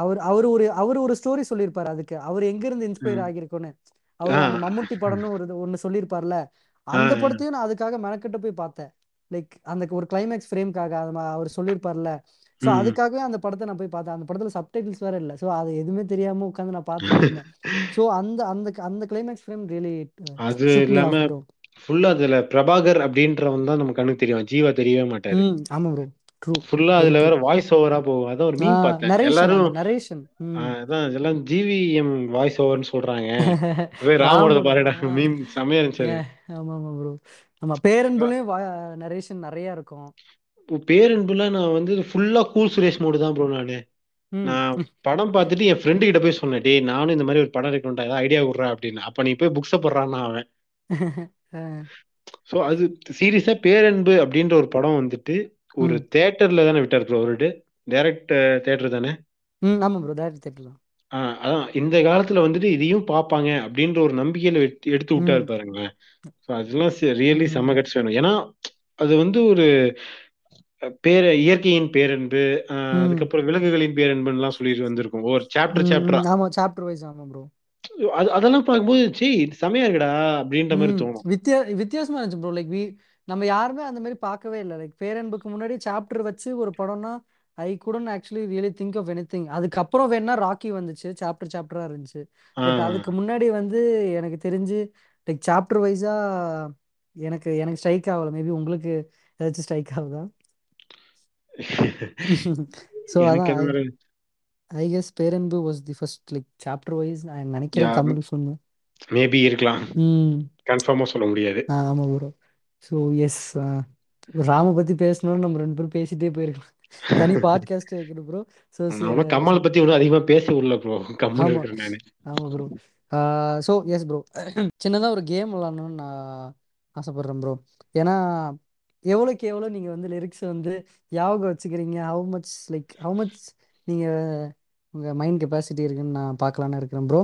அவர் அவர் ஒரு அவர் ஒரு ஸ்டோரி சொல்லியிருப்பாரு, அதுக்கு அவர் எங்கிருந்து இன்ஸ்பயர் ஆகியிருக்கோன்னு அவர் மம்முட்டி படம்னு ஒரு ஒன்னு சொல்லியிருப்பார்ல, அந்த படத்தையும் நான் அதுக்காக மெனக்கிட்ட போய் பார்த்தேன். லைக் அந்த ஒரு கிளைமேக்ஸ் ஃப்ரேம்காக அவர் சொல்லியிருப்பார்ல, ஸோ அதுக்காகவே அந்த படத்தை நான் போய் பார்த்தேன். அந்த படத்துல சப்டைட்டில்ஸ் வேற இல்லை, ஸோ அது எதுவுமே தெரியாம உட்காந்து நான் பார்த்துட்டு. ஸோ அந்த அந்த அந்த கிளைமேக்ஸ் ஃப்ரேம் ரியலி அது இல்லாம ஃபுல்லா அதுல பிரபாகர் அப்படின்றவன் தான் நமக்கு கண்ணுக்கு தெரியும், ஜீவா தெரியவே மாட்டாரு. ஆமா ப்ரோ, ஃபுல்லா அதுல வேற வாய்ஸ் ஓவரா போகும். அதான் ஒரு மீம் பார்த்தேன், எல்லாரும் நரேஷன் அதான் எல்லாம் ஜிவிஎம் வாய்ஸ் ஓவர்னு சொல்றாங்க. ராமோட பாருடா மீம் சமயா இருந்துச்சு. ஆமா ஆமா ப்ரோ, நம்ம பேரன்புலயும் நரேஷன் நிறைய இருக்கும். பேரன்புல நான் வந்து ஃபுல்லா கூல் சுரேஷ் மோடு தான் ப்ரோ. நானு நான் படம் பார்த்துட்டு என் ஃப்ரெண்டு கிட்ட போய் சொன்னேன், டே நானும் இந்த மாதிரி ஒரு படம் எடுக்கணும்டா ஏதாவது ஐடியா கொடுறா அப்படின்னு. அப்ப நீ போய் புக்ஸ போடுறான்னா அவன். சோ அது சீரியஸா பேரன்பு அப்படின்ற ஒரு படம் வந்துட்டு ஒரு தியேட்டர்ல தானே விட்டார் ப்ரோ. ஒரு டைரக்ட் தியேட்டர் தானே. ஆமா ப்ரோ, டைரக்ட் தியேட்டர் தான். அதான் இந்த காலத்துல வந்துட்டு இதையும் பாப்பாங்க அப்படின்ற ஒரு நம்பிக்கையில எடுத்து விட்டாரு பாருங்களேன். அதெல்லாம் ரியலி செம கட்ஸ் வேணும். ஏன்னா அது வந்து ஒரு பேர இயற்கையின் பேரன்பு, அதுக்கப்புறம் விலங்குகளின் பேரன்புன்னு எல்லாம் சொல்லிட்டு வந்திருக்கும் ஒரு சாப்டர் சாப்டரா. ஆமா சாப்டர் வைஸ். ஆமா ப்ரோ, அதெல்லாம் பார்க்கும்போது சே இது செமையா இருக்குடா அப்படின்ற மாதிரி தோணும். வித்தியாசமா இருந்துச்சு ப்ரோ. லைக் நம்ம யாருமே அந்த மாதிரி பார்க்கவே இல்லை. லைக் பேரன்புக்கு முன்னாடி சாப்டர் வச்சு ஒரு படம்னா I couldn't actually really think of anything. அதுக்கப்புறம் வேணா ராக்கி வந்துச்சு, சாப்டர் சாப்டரா இருந்துச்சு. பட் அதுக்கு முன்னாடி வந்து எனக்கு தெரிஞ்சு லைக் சாப்டர் வைஸா எனக்கு எனக்கு ஸ்ட்ரைக் ஆகல. மேபி உங்களுக்கு ஏதாச்சும் ஸ்ட்ரைக் ஆகுதா? ஸோ அதான் I guess Peranbu was the first like chapter wise and nanikiran Tamil film maybe irkalam. Hmm, confirm ah solla mudiyadhu. Aama bro. So yes, Rama patti pesnona nam rendu per pesite poi irukku thani podcast ekku bro. So nama Kamal patti oru adhigama pesa ulla bro. Kamal irukku nane. Aama bro. Uh, so yes bro, chinada oru game vilaanum na aasapadren bro. Ena evlukku evlo neenga vandu lyrics vandu yavaga vechikiringa, how much like how much நீங்க உங்க mind capacity இருக்குன்னு நான் பார்க்கலான்னு இருக்கிறேன் bro.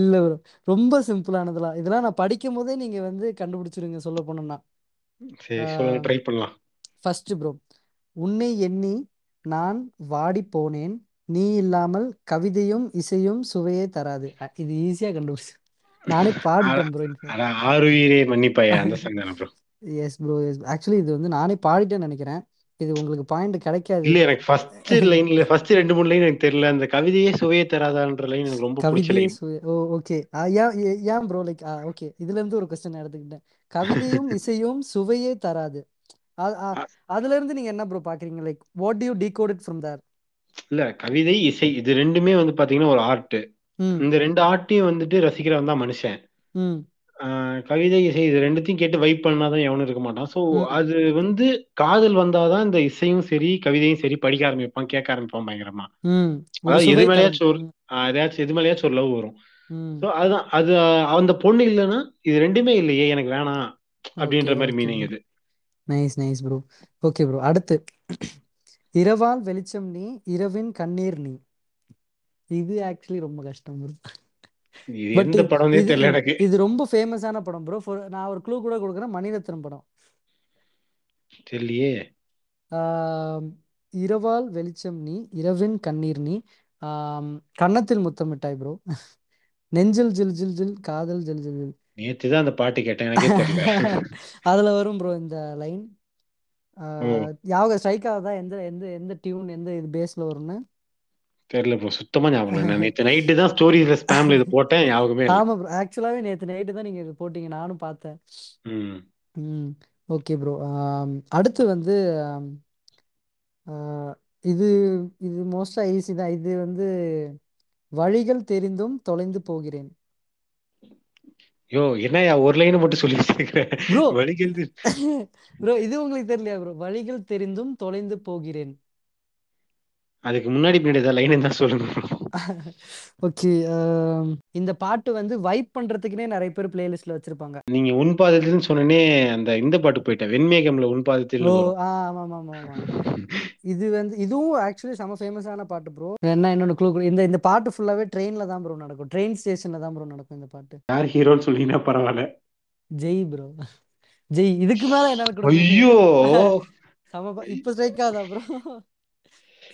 இல்லை bro, ரொம்ப சிம்பிளானதுலாம் இதெல்லாம் நான் படிக்கும் போதே நீங்க வந்து கண்டுபிடிச்சிருங்க சொல்ல போனோம்னா. ஃபர்ஸ்ட் ப்ரோ, உன்னை எண்ணி நான் வாடி போனேன், நீ இல்லாமல் கவிதையும் இசையும் சுவையே தராது. இது ஈஸியா கண்டுபிடிச்சு நானே பாடுறேன் bro. Yes bro, yes. Actually இது வந்து நானே பாடிட்டேன்னு நினைக்கிறேன். இது உங்களுக்கு பாயிண்ட் கிடைக்காது இல்ல. எனக்கு ஃபர்ஸ்ட் லைன்ல ஃபர்ஸ்ட் ரெண்டு மூணு லைன் எனக்கு தெரியல. அந்த கவிதையே சுவையே தராதான்ற லைன் எனக்கு ரொம்ப பிடிச்ச line. Oh okay. Yeah yeah bro, like okay இதுல இருந்து ஒரு क्वेश्चन எடுத்துக்கிட்டேன். கவிதையும் இசையும் சுவையே தராது, அதுல இருந்து நீங்க என்ன bro பாக்குறீங்க? like what do you decode it from there? இல்ல கவிதை இசை இது ரெண்டுமே வந்து பாத்தீங்கன்னா ஒரு ஆர்ட். இந்த ரெண்டு ஆர்ட்டையும் வந்துட்டு ரசிக்கிறவன் தான் மனுஷன். கவிதை இசை இது ரெண்டுத்தையும் கேட்டு வைப் பண்ணாதான் எவனும் இருக்க மாட்டான். ஸோ அது வந்து காதல் வந்தாதான் இந்த இசையும் சரி கவிதையும் சரி படிக்க ஆரம்பிப்பான், கேட்க ஆரம்பிப்பான் பயங்கரமா. அதாவது எது மேலேயாச்சும் ஒரு எதாச்சும் எது மேலேயாச்சும் ஒரு லவ் வரும். ஸோ அதுதான் அது அந்த பொண்ணு இல்லைன்னா இது ரெண்டுமே இல்லையே எனக்கு வேணாம் அப்படின்ற மாதிரி மீனிங் இது. Nice nice bro. Okay bro, அடுத்து இரவால் வெளிச்சம் நீ இரவின் கண்ணீர் நீ. இது ஆக்சுவலி ரொம்ப கஷ்டம் ப்ரோ. இந்த படமே தெரியல எனக்கு. இது ரொம்ப ஃபேமஸான படம் bro. நான் ஒரு க்ளூ கூட கொடுக்கிறேன், மணிரத்னம் படம். தெரியலையே. இரவால் வெளிச்சம் நீ இரவின் கண்ணீர் நீ, கன்னத்தில் முத்தமிட்டாய் bro, நெஞ்சில் ஜில் ஜில் ஜில் காதல் ஜில் ஜில் ஜில். நேத்து தான் அந்த பாட்டு கேட்டேன், எனக்கே தெரியல. அதுல வரும் bro இந்த லைன். யாவக ஸ்ட்ரைக் ஆவதா எந்த எந்த எந்த டியூன் எந்த இது பேஸ்ல வரும்னு தெரியல bro. சுத்தமா ஞாபகம் இல்ல. நேத்து நைட் தான் ஸ்டோரிஸ்ல ஸ்பாம்ல இது போட்டேன், ஞாபகமே இல்ல. ஆமா bro, actually நேத்து நைட் தான் நீங்க இது போட்டீங்க, நானும் பார்த்தேன். ம் ம் ஓகே bro. அடுத்து வந்து இது இது மோஸ்டா ஈஸி தான். இது வந்து வழிகள் தெரிந்தும் தொலைந்து போகிறேன். யோ என்னையா ஒரு லைன் மட்டும் சொல்லிட்டு இருக்கேன். வழிகள் ப்ரோ இது உங்களுக்கு தெரியலையா ப்ரோ? வழிகள் தெரிந்தும் தொலைந்து போகிறேன். அதுக்கு முன்னாடி பின்னாடி லைன் தான் சொல்லுங்க. ஓகே, இந்த பாட்டு வந்து வைப் பண்றதுக்குனே நிறைய பேர் பிளேலிஸ்ட்ல வச்சிருப்பாங்க. நீங்க உன் பாதத்தில்னு சொன்னனே அந்த இந்த பாட்டு போய்ட்ட வெண்மேகம்ல உன் பாதத்தில். ஓ ஆமா ஆமா ஆமா. இது வந்து இதுவும் ஆக்சுவலி சம ஃபேமஸான பாட்டு ப்ரோ. என்ன இன்னொரு க்ளூ, இந்த இந்த பாட்டு ஃபுல்லாவே ட்ரெயின்ல தான் ப்ரோ நடக்கும். ட்ரெயின் ஸ்டேஷன்ல தான் ப்ரோ நடக்கும் இந்த பாட்டு. யார் ஹீரோன்னு சொல்லினா பரவாயில்லை. ஜெய் ப்ரோ, ஜெய். இதுக்கு மேல என்ன இருக்கு? ஐயோ சம இப்ப ஸ்ட்ரைக் ஆதா ப்ரோ.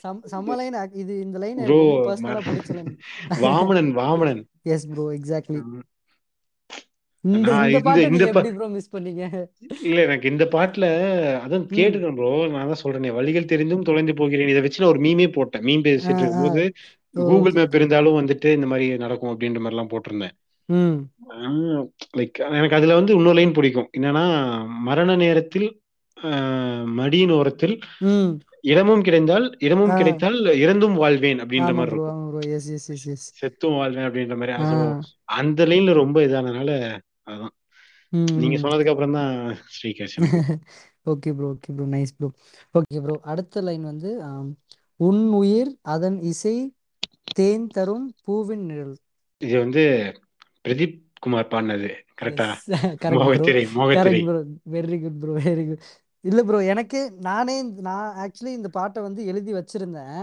இந்த பாட்டுல அதான் கேட்டுக்கேன் ப்ரோ. நான் தான் சொல்றேன், வழிகள் தெரிந்தும் தொலைந்து போகிறேன். இதை வச்சு நான் ஒரு மீமே போட்டேன். மீம் பேசிட்டு இருக்கும்போது கூகுள் மேப் இருந்தாலும் வந்துட்டு இந்த மாதிரி நடக்கும் அப்படின்ற மாதிரி எல்லாம் போட்டிருந்தேன். லைக் எனக்கு அதுல வந்து இன்னொரு லைன் பிடிக்கும். என்னன்னா, மரண நேரத்தில் மடியின் ஓரத்தில் இடமும் கிடைத்தால் இடமும் கிடைத்தால் இறந்தும் வாழ்வேன் அப்படின்ற மாதிரி இருக்கும். செத்தும் வாழ்வேன் அப்படின்ற மாதிரி அந்த லைன்ல ரொம்ப இதானனால அதான் நீங்க சொன்னதுக்கு அப்புறம் தான் ஸ்ரீகேஷன். Okay bro, okay bro, nice bro. Okay bro, அடுத்த லைன் வந்து உன் உயிர் அதன் இசை தேன் தரும் பூவின் நிழல். இது வந்து பிரதீப் குமார் பாடினது கரெக்டா? Very good bro, very good. இல்லை ப்ரோ, எனக்கு நானே நான் ஆக்சுவலி இந்த பாட்டை வந்து எழுதி வச்சுருந்தேன்.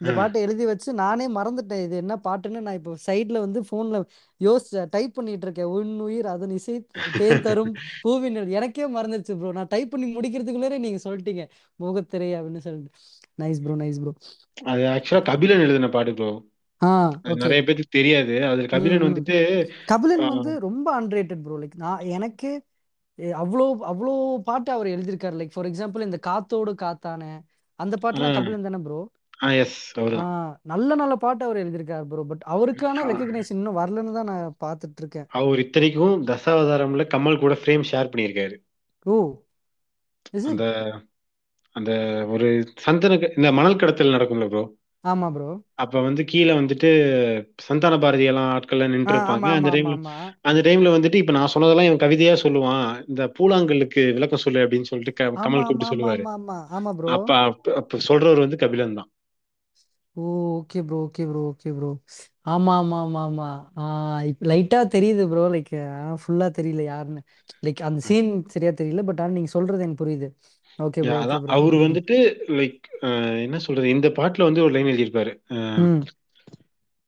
இந்த பாட்டை எழுதி வச்சு நானே மறந்துட்டேன் இது என்ன பாட்டுன்னு. நான் இப்போ சைடில் வந்து ஃபோனில் யோசிச்சு டைப் பண்ணிகிட்டு இருக்கேன். உன் உயிர் அதன் இசை தேர் தரும் பூவின் நிழல் எனக்கே மறந்துடுச்சு ப்ரோ. நான் டைப் பண்ணி முடிக்கிறதுக்குள்ளே நீங்கள் சொல்லிட்டீங்க முகத்திரை அப்படின்னு சொல்லிட்டு. Nice bro, nice bro. அது ஆக்சுவலாக கபிலன் எழுதின பாட்டு ப்ரோ. நிறைய பேருக்கு தெரியாது. அதில் கபிலன் வந்துட்டு கபிலன் வந்து ரொம்ப அன்ரேட்டட் ப்ரோ. லைக் நான் எனக்கு அவ்வளோ அவ்வளோ பாட்டு அவர் எழுதியிருக்காரு. லைக் ஃபார் எக்ஸாம்பிள் இந்த காத்தோடு காத்தானே அந்த பாட்டுலாம் கபிலன் தானே ப்ரோ? நல்ல நல்ல பாட்டு அவர் எழுதியிருக்காரு ப்ரோ. பட் அவருக்கான ரெகக்னைசேஷன் இன்னும் வரலன்னு தான் நான் பார்த்துட்டு இருக்கேன். அவர் இத்தனைக்கும் தசாவதாரம்ல கமல் கூட ஃப்ரேம் ஷேர் பண்ணியிருக்காரு. ஓ அந்த அந்த ஒரு சந்தன இந்த மணல் கடத்தல் நடக்கும்ல ப்ரோ? ஆமா ப்ரோ. அப்ப வந்து கீழே வந்துட்டு சந்தான பாரதி எல்லாம் ஆட்கள் நின்று இருப்பாங்க. அந்த டைம்ல அந்த டைம்ல வந்துட்டு இப்ப நான் சொன்னதெல்லாம் இவன் கவிதையா சொல்லுவான். இந்த பூலாங்கலுக்கு விளக்கம் சொல்லு அப்படின்னு சொல்லிட்டு கமல் கூப்பிட்டு சொல்லுவாரு. அப்ப அப்ப சொல்றவர் வந்து கபிலன் தான். Oh okay bro, okay bro, okay bro. ஆமா ஆமா ஆமா ஆமா. இப்ப லைட்டா தெரியுது ப்ரோ. லைக் ஆனா ஃபுல்லா தெரியல யாருன்னு. லைக் அந்த சீன் சரியா தெரியல. பட் ஆனா நீங்க சொல்றது எனக்கு புரியுது. Okay bro, okay bro. அவர் வந்துட்டு லைக் என்ன சொல்றது, இந்த பாட்டுல வந்து ஒரு லைன் எழுதி இருப்பாரு.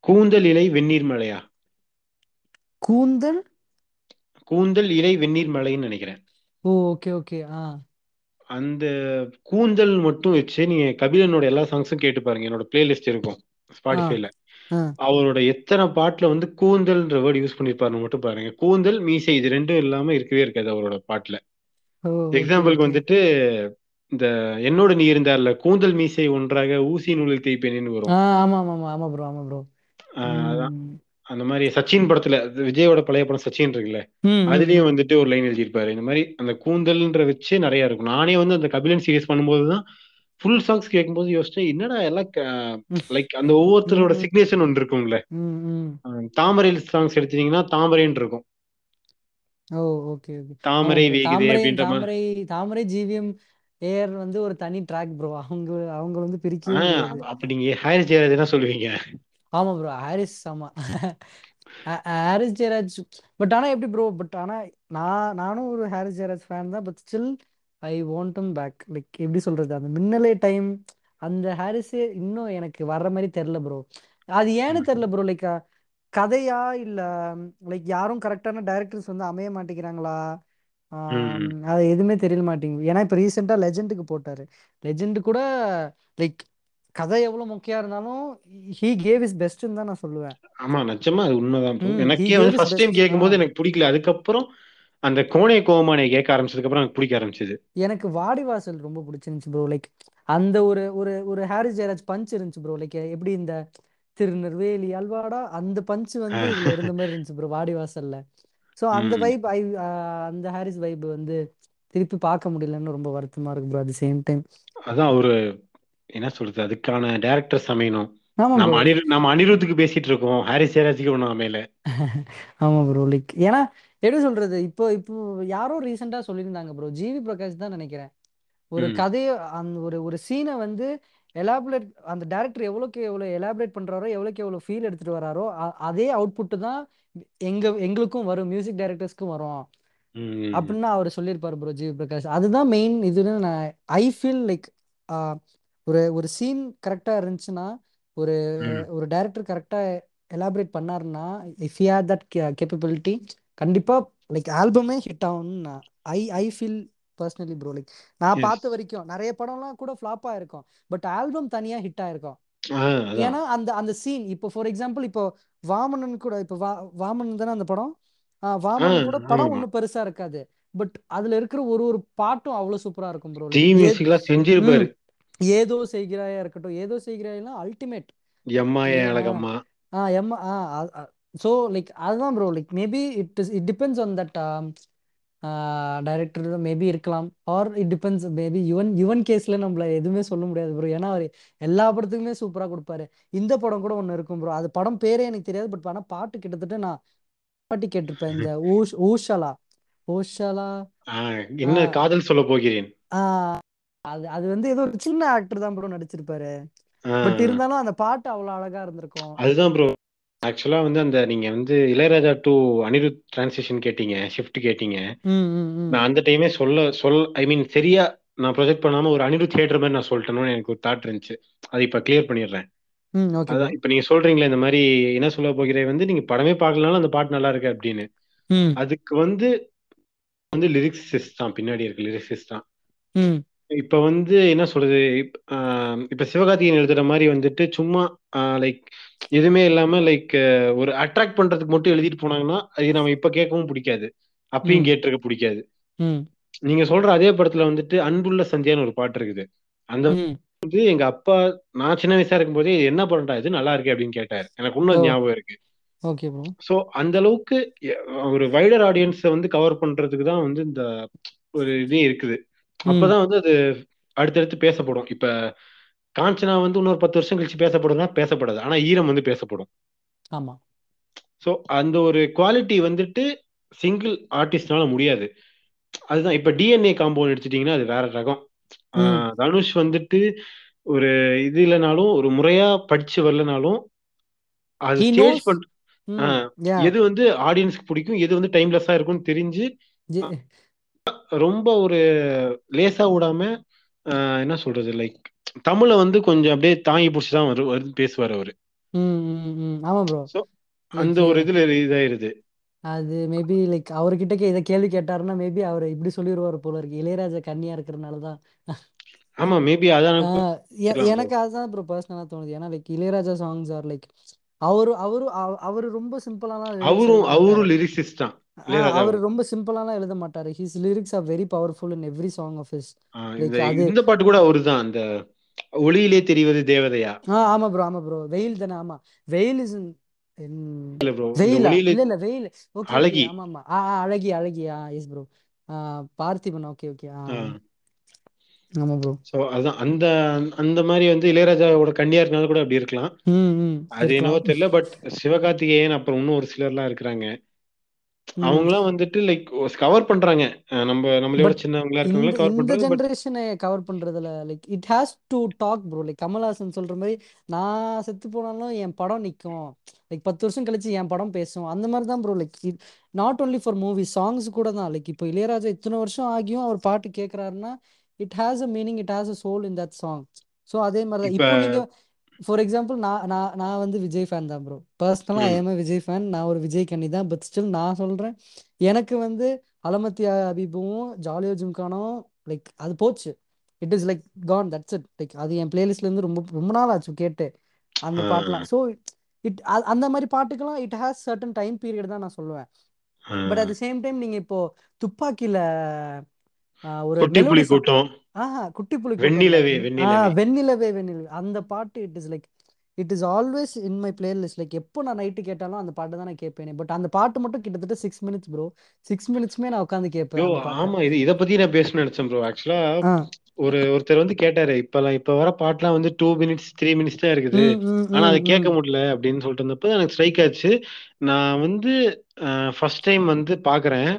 கூந்தல் இலை வெந்நீர் மலையா, கூந்தல் கூந்தல் இலை வெந்நீர் மலைன்னு நினைக்கிறேன். ஓ ஓகே ஓகே. ஆ அந்த கூந்தல் மட்டும் வச்சு நீங்க கபிலனோட எல்லா சாங்ஸும் கேட்டு பாருங்க. என்னோட பிளேலிஸ்ட் இருக்கும் ஸ்பாட்டிஃபைல. அவரோட எத்தனை பாட்டுல வந்து கூந்தல்ன்ற வேர்ட் யூஸ் பண்ணிருப்பாருன்னு மட்டும் பாருங்க. கூந்தல் மீசை இது ரெண்டும் இல்லாம இருக்கவே இருக்காது அவரோட பாட்டுல. எக்ஸாம்பிளுக்கு வந்துட்டு இந்த என்னோட நீ இருந்தார்ல, கூந்தல் மீசை ஒன்றாக ஊசி நூலில் தேய்ப்பேன்னு வரும். அந்த மாதிரி சச்சின் படத்துல, விஜயோட பழைய படம் சச்சின் இருக்குல்ல, அதுலயும் வந்துட்டு ஒரு லைன் எழுதியிருப்பாரு இந்த மாதிரி. அந்த கூந்தல்ன்ற வச்சு நிறைய இருக்கும். நானே வந்து அந்த கபிலன் சீரியஸ் பண்ணும்போதுதான் ஃபுல் சாங்ஸ் கேட்கும்போது யோசிச்சேன், என்னடா எல்லாம் லைக் அந்த ஒவ்வொருத்தரோட சிக்னேச்சர் ஒன்று இருக்கும்ல. தாமரை சாங்ஸ் எடுத்தீங்கன்னா தாமரைன்னு இருக்கும். ஓ ஓகே ஓகே. தாமரை வேகிதே அப்படின்ற மாதிரி. தாமரை தாமரை ஜீவியம் ஏர் வந்து ஒரு தனி ட்ராக் ப்ரோ. அவங்க அவங்க வந்து பிரிக்கி. அப்ப நீங்க ஹாரிஸ் ஜெயராஜ் என்ன சொல்லுவீங்க? ஆமா ப்ரோ, ஹாரிஸ் ஆமா ஹாரிஸ் ஜெயராஜ். பட் ஆனா எப்படி ப்ரோ, பட் ஆனா நான் நானும் ஒரு ஹாரிஸ் ஜெயராஜ் ஃபேன் தான். But still I want them back. Like எப்படி சொல்றது, அந்த மின்னலே டைம் அந்த ஹாரிஸே இன்னும் எனக்கு வர்ற மாதிரி தெரியல ப்ரோ. அது ஏன்னு தெரியல ப்ரோ. லைக் கதையா இல்லை லைக் யாரும் கரெக்டான டைரக்டர்ஸ் வந்து அமைய மாட்டேங்கிறாங்களா, அது எதுவுமே தெரியல மாட்டேங்குது. ஏன்னா இப்போ ரீசெண்டாக லெஜெண்டுக்கு போட்டார். லெஜெண்டு கூட லைக் கதை எவ்வளோ முக்கியம் இருந்தாலும் ஹீ கேவ் இஸ் பெஸ்ட்ன்னு தான் நான் சொல்லுவேன். ஆமாம் நிச்சயமா அது உண்மைதான். எனக்கே வந்து ஃபர்ஸ்ட் டைம் கேட்கும்போது எனக்கு பிடிக்கல. அதுக்கப்புறம் அந்த கோனே கோமானே கேட்க ஆரம்பிச்சதுக்கு அப்புறம் எனக்கு பிடிக்க ஆரம்பிச்சது. எனக்கு வாடி வாசல் ரொம்ப பிடிச்சிருந்துச்சு ப்ரோ. லைக் அந்த ஒரு ஒரு ஹாரிஸ் ஜெயராஜ் பஞ்ச் இருந்துச்சு ப்ரோ. லைக் எப்படி இந்த திருநெல்வேலி அல்வாடா அந்த பஞ்சு வந்து இதுல இருந்த மாதிரி இருந்துச்சு ப்ரோ வாடி வாசல்ல. ஸோ அந்த வைப் ஐ அந்த ஹாரிஸ் வைப் வந்து திருப்பி பார்க்க முடியலன்னு ரொம்ப வருத்தமா இருக்கு ப்ரோ. அட் சேம் டைம் அதான் ஒரு என்ன சொல்றது, அதுக்கான டைரக்டர் சமையணும். நம்ம அனிரு நம்ம அனிருத்துக்கு பேசிட்டு இருக்கோம், ஹாரிஸ் ஜெயராஜுக்கு ஒன்றும் அமையல. ஆமா ப்ரோ. லைக் ஏன்னா எப்படி சொல்றது, இப்போ இப்போ யாரோ ரீசெண்டா சொல்லியிருந்தாங்க ப்ரோ, ஜிவி பிரகாஷ் தான் நினைக்கிறேன், ஒரு கதையை அந்த ஒரு ஒரு சீனை வந்து எலாபரேட், அந்த டேரக்டர் எவ்வளோக்கு எவ்வளோ எலாபரேட் பண்றாரோ எவ்வளோக்கு எவ்வளோ ஃபீல் எடுத்துட்டு வராரோ அதே அவுட்புட்டு தான் எங்க எங்களுக்கும் வரும், மியூசிக் டைரக்டர்ஸ்க்கும் வரும் அப்படின்னா அவர் சொல்லியிருப்பாரு ப்ரோ ஜிவி பிரகாஷ். அதுதான் மெயின் இதுன்னு நான் ஐ ஃபீல் லைக். ஒரு ஒரு சீன் கரெக்டா இருந்துச்சுன்னா, ஒரு ஒரு டைரக்டர் கரெக்டா எலாபரேட் பண்ணாருன்னா, if he had that capability கண்டிப்பா லைக் ஆல்பமே ஹிட் ஆகும்னு I I feel personally bro. Like நான் பார்த்த வரைக்கும் நிறைய படம்லாம் கூட ஃபிளாப் ஆயிருக்கும், பட் ஆல்பம் தனியா ஹிட் ஆயிருக்கும். ஏன்னா அந்த அந்த சீன் இப்போ ஃபார் எக்ஸாம்பிள் இப்போ வாமனன் கூட, இப்போ வாமனன் தானே அந்த படம், வாமனன் கூட படம் ஒன்றும் பெருசா இருக்காது, பட் அதுல இருக்கிற ஒரு ஒரு பாட்டும் அவ்வளவு சூப்பரா இருக்கும் ப்ரோ. ஏதோ செய்கிறாயா இருக்கட்டும், ஏதோ செய்கிறாயெல்லாம் அல்டிமேட் ஸோ லைக் அதுதான் bro. Like maybe it is it depends on that director maybe இருக்கலாம், or it depends maybe Yuvan Yuvan கேஸ்ல நம்மள எதுவுமே சொல்ல முடியாது ப்ரோ. ஏன்னா அவர் எல்லா படத்துக்குமே சூப்பராக கொடுப்பாரு. இந்த படம் கூட ஒன்று இருக்கும் ப்ரோ, அது படம் பேரே எனக்கு தெரியாது, பட் ஆனால் பாட்டு கிட்டத்தட்ட நான் பாட்டி கேட்டிருப்பேன். இந்த ஊஷ் ஊஷாலா ஊஷாலா என்ன காதல் சொல்ல போகிறேன், அது அது வந்து ஏதோ ஒரு சின்ன ஆக்டர் தான் ப்ரோ நடிச்சிருப்பாரு, பட் இருந்தாலும் அந்த பாட்டு அவ்வளோ அழகா இருந்திருக்கும். அதுதான் ப்ரோ ஆக்சுவலா வந்து அந்த நீங்க வந்து இளையராஜா டு அனிருத் டிரான்சிஷன் கேட்டீங்க, ஷிஃப்ட் கேட்டீங்க, நான் அந்த டைமே சொல்ல சொல் ஐ மீன் சரியா நான் ப்ரொஜெக்ட் பண்ணாம ஒரு அனிருத் தியேட்டர் மாதிரி நான் சொல்லிட்டேன்னு எனக்கு ஒரு தாட் இருந்துச்சு. அது இப்ப கிளியர் பண்ணிடுறேன். அதான் இப்ப நீங்க சொல்றீங்களே இந்த மாதிரி என்ன சொல்ல போகிறேன் வந்து நீங்க படமே பார்க்கலனாலும் அந்த பாட்டு நல்லா இருக்கு அப்படின்னு, அதுக்கு வந்து வந்து லிரிக்ஸிஸ்ட் தான் பின்னாடி இருக்கு, லிரிக்ஸிஸ்ட் தான். இப்ப வந்து என்ன சொல்றது, இப்ப சிவகார்த்திகேயன் எழுதுற மாதிரி வந்துட்டு சும்மா லைக் எதுவுமே இல்லாம லைக் ஒரு அட்ராக்ட் பண்றதுக்கு மட்டும் எழுதிட்டு போனாங்கன்னா அது நம்ம இப்ப கேட்கவும் பிடிக்காது, அப்பயும் கேட்டிருக்க பிடிக்காது. நீங்க சொல்ற அதே படத்துல வந்துட்டு அன்புள்ள சந்தியான்னு ஒரு பாட்டு இருக்குது, அந்த வந்து எங்க அப்பா நான் சின்ன வயசா இருக்கும் போதே என்ன படம்டா இது நல்லா இருக்கு அப்படின்னு கேட்டாரு, எனக்கு இன்னும் ஞாபகம் இருக்கு. சோ அந்த அளவுக்கு ஒரு வைடர் ஆடியன்ஸை வந்து கவர் பண்றதுக்கு தான் வந்து இந்த ஒரு இதே இருக்குது, அப்பதான் வந்து அது அடுத்தடுத்து பேசப்படும். இப்ப காஞ்சனா வந்து இன்னொரு பத்து வருஷம் கழிச்சு பேசப்படும்னா பேசப்படாது, ஆனா ஈரம் வந்து பேசப்படும். ஆமா, சோ அந்த ஒரு குவாலிட்டி வந்துட்டு சிங்கிள் ஆர்டிஸ்ட்னால முடியாது. அதுதான் இப்ப டிஎன்ஏ காம்பவுண்ட் எடுத்துட்டீங்கன்னா அது வேற ரகம். தனுஷ் வந்துட்டு ஒரு இது இல்லைனாலும் ஒரு முறையா படிச்சு வரலனாலும் அது சேஞ்ச் பண்ண எது வந்து ஆடியன்ஸ்க்கு பிடிக்கும், எது வந்து டைம்லெஸ்ஸா இருக்கும்னு தெரிஞ்சு ரொம்ப ஒரு லேசா விடாம என்ன சொல்றது லைக் தமிழ வந்து கொஞ்சம் அப்படியே தாங்கி பிடிச்சிதான் வரும் பேசுவார் அவரு. அந்த ஒரு இதுல இதாயிருது அது மேபி லைக் அவர்கிட்ட இதை கேள்வி கேட்டாருன்னா மேபி அவர் இப்படி சொல்லிடுவாரு போல இருக்கு, இளையராஜா கன்னியா இருக்கிறதுனாலதான். ஆமா மேபி அதான் எனக்கு அதுதான் ப்ரோ பர்சனலா தோணுது. ஏன்னா like Ilaiyaraaja songs are like அவரு அவரு அவரு ரொம்ப சிம்பிளாலாம், அவரும் அவரும் லிரிக்ஸிஸ்ட் தான், அவர் ரொம்ப சிம்பிளாலாம் எழுத மாட்டாரு. His lyrics are very powerful in every song of his. இந்த பாட்டு கூட அவர்தான், அந்த ஒளியிலே தெரிவது தேவதையா. ஆமா ப்ரோ, ஆமா ப்ரோ, வெயில் தானே. ஆமா வெயில் இஸ் இல்ல ப்ரோ, இல்ல இல்ல வெயில். ஓகே அழகி. ஆமா ஆமா அழகி அழகி. Ah yes bro, Parthiban. Okay okay ஆமா ப்ரோ. சோ அதான் அந்த அந்த மாதிரி வந்து இளையராஜாவோட கன்னியார்னால கூட அப்படி இருக்கலாம், அது என்னவோ தெரியல. பட் சிவகார்த்திகேயன் அப்புறம் இன்னும் ஒரு சிலர்லாம் இருக்கிறாங்க, அவங்களாம் வந்துட்டு லைக் கவர் பண்றாங்க. நம்ம நம்மளோட சின்னவங்களா இருக்கவங்க கவர் பண்றாங்க, இந்த ஜெனரேஷனை கவர் பண்றதுல like it has to talk bro. Like Kamal Haasan சொல்ற மாதிரி நான் செத்து போனாலும் என் படம் நிக்கும், லைக் பத்து வருஷம் கழிச்சு என் படம் பேசும், அந்த மாதிரி தான் bro. Like not only for movie songs கூட தான். லைக் இப்போ இளையராஜா இத்தனை வருஷம் ஆகியும் அவர் பாட்டு கேட்கறாருன்னா it has a meaning, it has a soul in that song. So அதே மாதிரி தான் இப்போ நீங்க ஃபார் எக்ஸாம்பிள் நான் நான் நான் வந்து விஜய் ஃபேன் தான் ப்ரோ, பர்சனலாக I am a Vijay fan, நான் ஒரு விஜய் கண்ணி தான். பட் ஸ்டில் நான் சொல்கிறேன், எனக்கு வந்து அலமத்தி அபிபுவும் ஜாலியோ ஜிம்கானும் லைக் அது போச்சு, it is like gone, that's it. Like அது என் பிளேலிஸ்ட்லேருந்து ரொம்ப ரொம்ப நாள் ஆச்சு கேட்டு அந்த பாட்டெலாம். ஸோ இட் அந்த மாதிரி பாட்டுக்கெல்லாம் it has certain time period தான் நான் சொல்லுவேன். But at the same time நீங்கள் இப்போது துப்பாக்கியில் ஒரு மெலோடி கூட்டம், ஆஹா குட்டி புலி வெண்ணிலவே வெண்ணிலவே வெண்ணிலவே அந்த பாட்டு it is like it is always in my playlist. Like எப்போ நான் நைட்டு கேட்டாலும் அந்த பாட்டு தான் நான் கேட்பேனே. பட் அந்த பாட்டு மட்டும் கிட்டத்தட்ட சிக்ஸ் மினிட்ஸ் ப்ரோ, சிக்ஸ் மினிட்ஸ்மே நான் உட்காந்து கேட்பேன். ஆமா, இது இதை பத்தி நான் பேசணும்னு நினைச்சேன் ப்ரோ. ஆக்சுவலா ஒரு ஒருத்தர் வந்து கேட்டாரு, இப்பெல்லாம் இப்ப வர பாட்டுலாம் வந்து டூ மினிட்ஸ் த்ரீ மினிட்ஸ் தான் இருக்குது, ஆனா அதை கேட்க முடியல அப்படின்னு சொல்லிட்டு இருந்தப்ப எனக்கு ஸ்ட்ரைக் ஆச்சு. நான் வந்து ஃபர்ஸ்ட் டைம் வந்து பாக்குறேன்,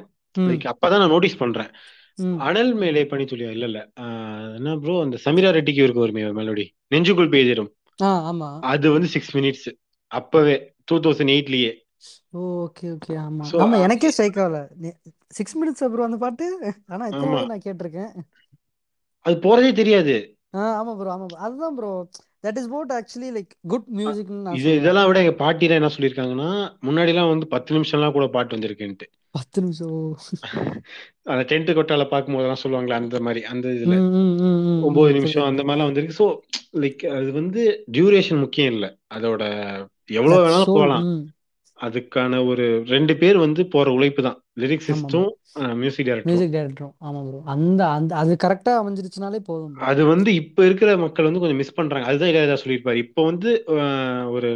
அப்பதான் நான் நோட்டீஸ் பண்றேன் அனல் மேலே பண்ணி சொல்லியா இல்ல இல்ல என்ன ப்ரோ அந்த சமீரா ரெட்டிக்கு இருக்கு ஒரு மெலோடி நெஞ்சுக்குள் பேஜரும், அது வந்து சிக்ஸ் மினிட்ஸ் அப்பவே டூ தௌசண்ட் எயிட்லயே. ஓகே ஓகே ஆமா ஆமா எனக்கே ஸ்ட்ரைக் ஆகல சிக்ஸ் மினிட்ஸ் ப்ரோ அந்த பாட்டு, ஆனா இப்ப நான் கேட்டிருக்கேன் அது போறதே தெரியாது. ஆமா ப்ரோ ஆமா அதுதான் bro that is what actually like good music. இது இதெல்லாம் விட எங்க பாட்டில என்ன சொல்லிருக்காங்கன்னா முன்னாடி எல்லாம் வந்து பத்து நிமிஷம்லாம் கூட பாட்டு வந்திருக்கேன்ட்டு, பத்து நிமிஷம் அந்த டென்ட் கொட்டால பார்க்கும் போதெல்லாம் சொல்லுவாங்களே அந்த மாதிரி, அந்த இதுல ஒன்பது நிமிஷம் அந்த மாதிரிலாம் வந்திருக்கு. ஸோ லைக் அது வந்து டியூரேஷன் முக்கியம் இல்லை, அதோட எவ்வளவு வேணாலும் போகலாம், அதுக்கான ஒரு ரெண்டு பேர் வந்து போற உழைப்பு தான், லிரிக்ஸிஸ்டும் மியூசிக் டைரக்டரும். ஆமா ப்ரோ அந்த அந்த அது கரெக்ட்டா அமைஞ்சிருச்சுனாலே போதும். அது வந்து இப்ப இருக்கிற மக்கள் வந்து கொஞ்சம் மிஸ் பண்றாங்க, அதுதான் இளையராஜா சொல்லியிருப்பாரு. இப்போ வந்து ஒரு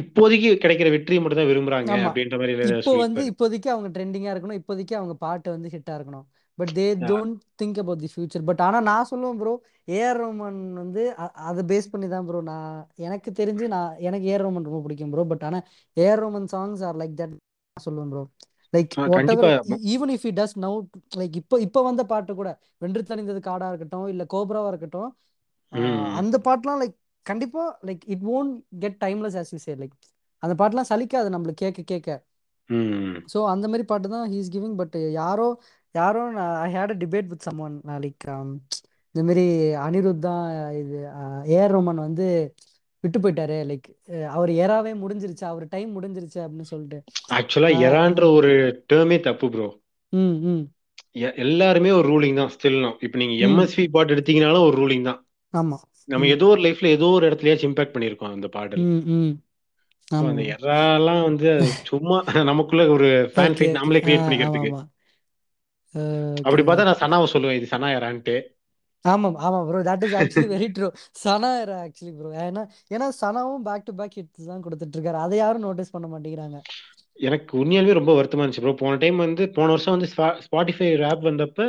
இப்போதைக்கு கிடைக்கிற வெற்றியை மட்டும் தான் விரும்புறாங்க அப்படின்ற மாதிரி இளையராஜா சொல்றாரு. இப்போ வந்து இப்போதைக்கு அவங்க ட்ரெண்டிங்கா இருக்கணும், இப்போதைக்கு அவங்க பாட்டு வந்து ஹிட்டா இருக்கணும், but they don't think about the future. But ஆனா நான் சொல்லுவேன் ப்ரோ ஏஆர் ரோமன் வந்து அதை பேஸ் பண்ணி தான் ப்ரோ நான் எனக்கு தெரிஞ்சு நான் எனக்கு ஏஆர் ரோமன் ரொம்ப பிடிக்கும் ப்ரோ. பட் ஆனா AR Rahman songs are like that சொல்லுவேன் bro, like whatever even if he does now like இப்போ இப்போ வந்த பாட்டு கூட வென்று தணிந்தது காடா இருக்கட்டும் இல்ல கோப்ராவா இருக்கட்டும் அந்த பாட்டுலாம் லைக் கண்டிப்பா like it won't get timeless as you say, like அந்த பாட்டுலாம் சலிக்காது நம்மளுக்கு கேட்க கேட்க. ஸோ அந்த மாதிரி பாட்டு தான் ஹீஸ் கிவிங். பட் யாரோ யாரோ I had a debate with someone like இந்த மாதிரி அனிருத் தான் இது ஏஆர் ரோமன் வந்து விட்டு போயிட்டாரு, லைக் அவர் எராவே முடிஞ்சிருச்சு அவர் டைம் முடிஞ்சிருச்சு அப்படின்னு சொல்லிட்டு. ஆக்சுவலா எரான்ற ஒரு டேர்மே தப்பு ப்ரோ. ம் ம் எல்லாருமே ஒரு ரூலிங் தான் ஸ்டில். நான் இப்போ நீங்க எம்எஸ்வி பாட்டு எடுத்தீங்கனாலும் ஒரு ரூலிங் தான். ஆமா நம்ம ஏதோ ஒரு லைஃப்ல ஏதோ ஒரு இடத்துலயாச்சும் இம்பாக்ட் பண்ணியிருக்கோம் அந்த பாடல். ம் அந்த எராலாம் வந்து சும்மா நமக்குள்ள ஒரு ஃபேன் ஃபைட் நாமளே கிரியேட் பண்ணிக்கிறதுக்கு. அப்படி பார்த்தா நான் சனாவை சொல்லுவேன் இது சனா எரான்ட்டு. ஆமா ஆமா bro that is actually very true. Sana era actually bro ஏன்னா ஏன்னா சனாவும் பேக் டு பேக் ஹிட்ஸ் தான் கொடுத்துட்டு இருக்காரு, அதை யாரும் நோட்டீஸ் பண்ண மாட்டேங்கிறாங்க. எனக்கு உண்மையாலுமே ரொம்ப வருத்தமா இருந்துச்சு ப்ரோ. போன டைம் வந்து போன வருஷம் வந்து ஸ்பாட்டிஃபை ஆப் வந்தப்ப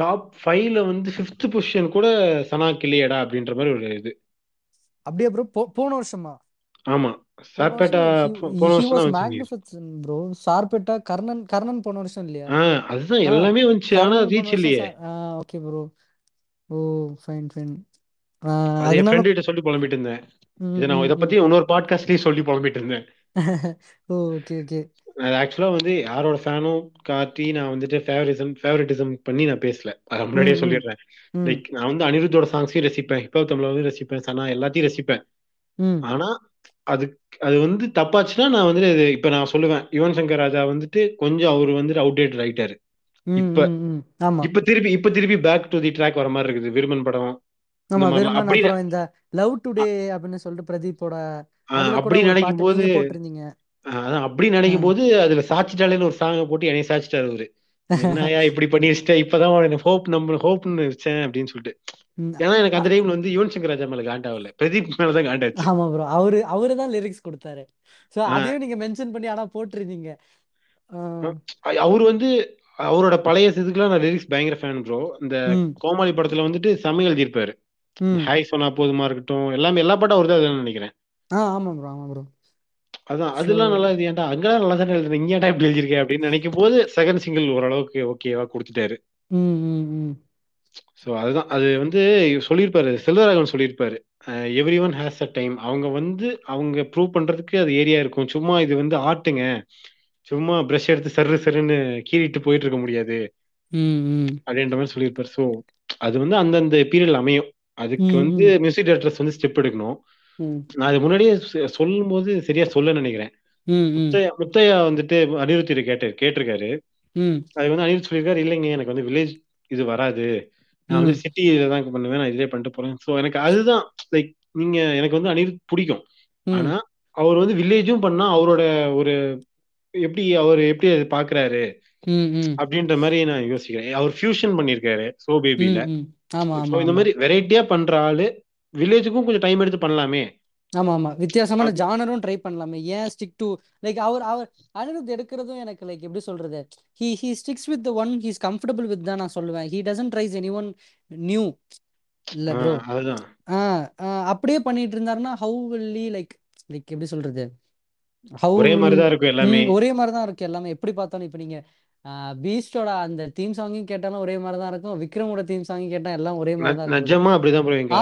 டாப் ஃபைவ்ல வந்து ஃபிஃப்த் பொசிஷன் கூட சனா கிளியடா அப்படின்ற மாதிரி ஒரு இது. அப்படியே ப்ரோ போன வருஷமா? ஆமா சார்பேட்டா போன வருஷம் மேக்னிஃபிசன்ட் ப்ரோ. சார்பேட்டா கர்ணன் கர்ணன் போன வருஷம் இல்லையா? அதுதான் எல்லாமே வந்துச்சு ஆனா ரீச் இல்லையே. Okay bro oh fine fine. அதே ஃப்ரெண்ட் கிட்ட சொல்லி புலம்பிட்டு இருந்தேன் இத, நான் இத பத்தி இன்னொரு பாட்காஸ்ட்லயே சொல்லி புலம்பிட்டு இருந்தேன். ஓகே ஓகே அது ஆக்சுவலா வந்து யாரோட ஃபேனோ காட்டி நான் வந்துட்டு ஃபேவரிசம் ஃபேவரட்டிசம் பண்ணி நான் பேசல, அது முன்னாடியே சொல்லிடுறேன். லைக் நான் வந்து அனிருத்தோட சாங்ஸையும் ரசிப்பேன், ஹிப்ஹாப் தமிழ் வந்து ரசிப்பேன், சனா எல்லாத்தையும் ரசிப்பேன். ஆனா அது அது வந்து தப்பாச்சுன்னா நான் வந்து இப்ப நான் சொல்லுவேன் யுவன் சங்கர் ராஜா வந்துட்டு கொஞ்சம் அவரு வந்துட்டு அவுடேட்டட் ஆயிட்டாரு. இப்ப இப்ப திருப்பி இப்ப திருப்பி பேக் டு தி ட்ராக் வர மாதிரி இருக்குது விருமன் படம். ஆமா விருமன் அப்புறம் இந்த லவ் டுடே அப்படினு சொல்லிட்டு பிரதீப்போட அப்படி நினைக்கும் போது போட்டுறீங்க. அதான் அப்படி நினைக்கும் போது அதுல சாச்சிட்டாலேன்னு ஒரு சாங்க போட்டு என்னைய சாச்சிட்டாரு அவரு. என்னயா இப்படி பண்ணி வச்சுட்டா இப்பதான் எனக்கு ஹோப் நம்ம ஹோப்னு வச்சேன் அப்படின்னு சொல்லிட்டு. ஏன்னா எனக்கு அந்த டைம்ல வந்து யுவன் சங்கர் ராஜா மேல காண்டாவல பிரதீப் மேல தான் காண்டாச்சு. ஆமா ப்ரோ அவரு அவரு தான் லிரிக்ஸ் கொடுத்தாரு. சோ அதையும் நீங்க மென்ஷன் பண்ணி ஆனா போட்டுறீங்க. அவரு வந்து அவரோட பழைய இதுக்குலாம் நான் லிரிக்ஸ் பயங்கர ஃபேன் ப்ரோ. இந்த கோமாளி படத்துல வந்துட்டு சமயம் எழுதியிருப்பாரு, ஹாய் சொன்னா போதுமா இருக்கட்டும் எல்லாமே எல்லா பாட்டும் அவரு தான் நினைக்கிறேன். ஆமா ப்ரோ ஆமா ப்ரோ அதான் அதெல்லாம் நல்லா இது ஏன்டா அங்கெல்லாம் நல்லா தானே எழுதுறேன் இங்கேடா இப்படி எழுதியிருக்கேன் அப்படின்னு நினைக்கும் போது செகண்ட் சிங்கிள் ஓரளவுக்கு ஓகேவா கொடுத்துட்டாரு. ஸோ அதுதான் அது வந்து சொல்லியிருப்பாரு செல்வராகவன் சொல்லியிருப்பாரு everyone has a time. அவங்க வந்து அவங்க ப்ரூவ் பண்றதுக்கு அது ஏரியா இருக்கும், சும்மா இது வந்து ஆர்ட்டுங்க சும்மா பிரஷ் எடுத்து சரு சருன்னு கீறிட்டு போயிட்டு இருக்க முடியாது அப்படின்ற மாதிரி சொல்லியிருப்பாரு. ஸோ அது வந்து அந்தந்த பீரியட்ல அமையும், அதுக்கு வந்து மியூசிக் டைரக்டர்ஸ் வந்து ஸ்டெப் எடுக்கணும். நான் அது முன்னாடியே சொல்லும் போது சரியா சொல்ல நினைக்கிறேன். முத்தையா வந்துட்டு அனிருத்திட்டு கேட்டு கேட்டிருக்காரு, அது வந்து அனிருத் சொல்லியிருக்காரு இல்லைங்க எனக்கு வந்து வில்லேஜ் இது வராது நான் வந்து சிட்டி இதுதான் பண்ணுவேன் நான் இதுலேயே பண்ணிட்டு போறேன். ஸோ எனக்கு அதுதான் லைக் நீங்க எனக்கு வந்து அனிருத் பிடிக்கும், ஆனா அவர் வந்து வில்லேஜும் பண்ணா அவரோட ஒரு எப்படி அவர் எப்படி அது பாக்குறாரு அப்படின்ற மாதிரி நான் யோசிக்கிறேன். அவர் ஃபியூஷன் பண்ணிருக்காரு சோ பேபில, இந்த மாதிரி வெரைட்டியா பண்ற ஆளு வில்லேஜுக்கும் கொஞ்சம் டைம் எடுத்து பண்ணலாமே ஆமா ஆமா வித்தியாசமான ஜானரும் ட்ரை பண்ணலாமே, ஏன் ஸ்டிக் டு லைக் அவர் அவர் அனிருத் எடுக்கிறதும் எனக்கு லைக் எப்படி சொல்றது, he he sticks with the one he's comfortable with தான் நான் சொல்லுவேன். He doesn't tries anyone new இல்ல ப்ரோ. அப்படியே பண்ணிட்டு இருந்தாருன்னா how will he like like எப்படி சொல்றது, ஹவு ஒரே மாதிரி தான் இருக்கு எல்லாமே, ஒரே மாதிரி தான் இருக்கு எல்லாமே எப்படி பார்த்தாலும். இப்போ நீங்க பீஸ்டோட அந்த தீம் சாங்கும் கேட்டாலும் ஒரே மாதிரி தான் இருக்கும், விக்ரமோட தீம் சாங்கும் கேட்டா எல்லாம் ஒரே மாதிரி தான் இருக்கும். நிஜமா அப்படிதான் ப்ரோ. எங்க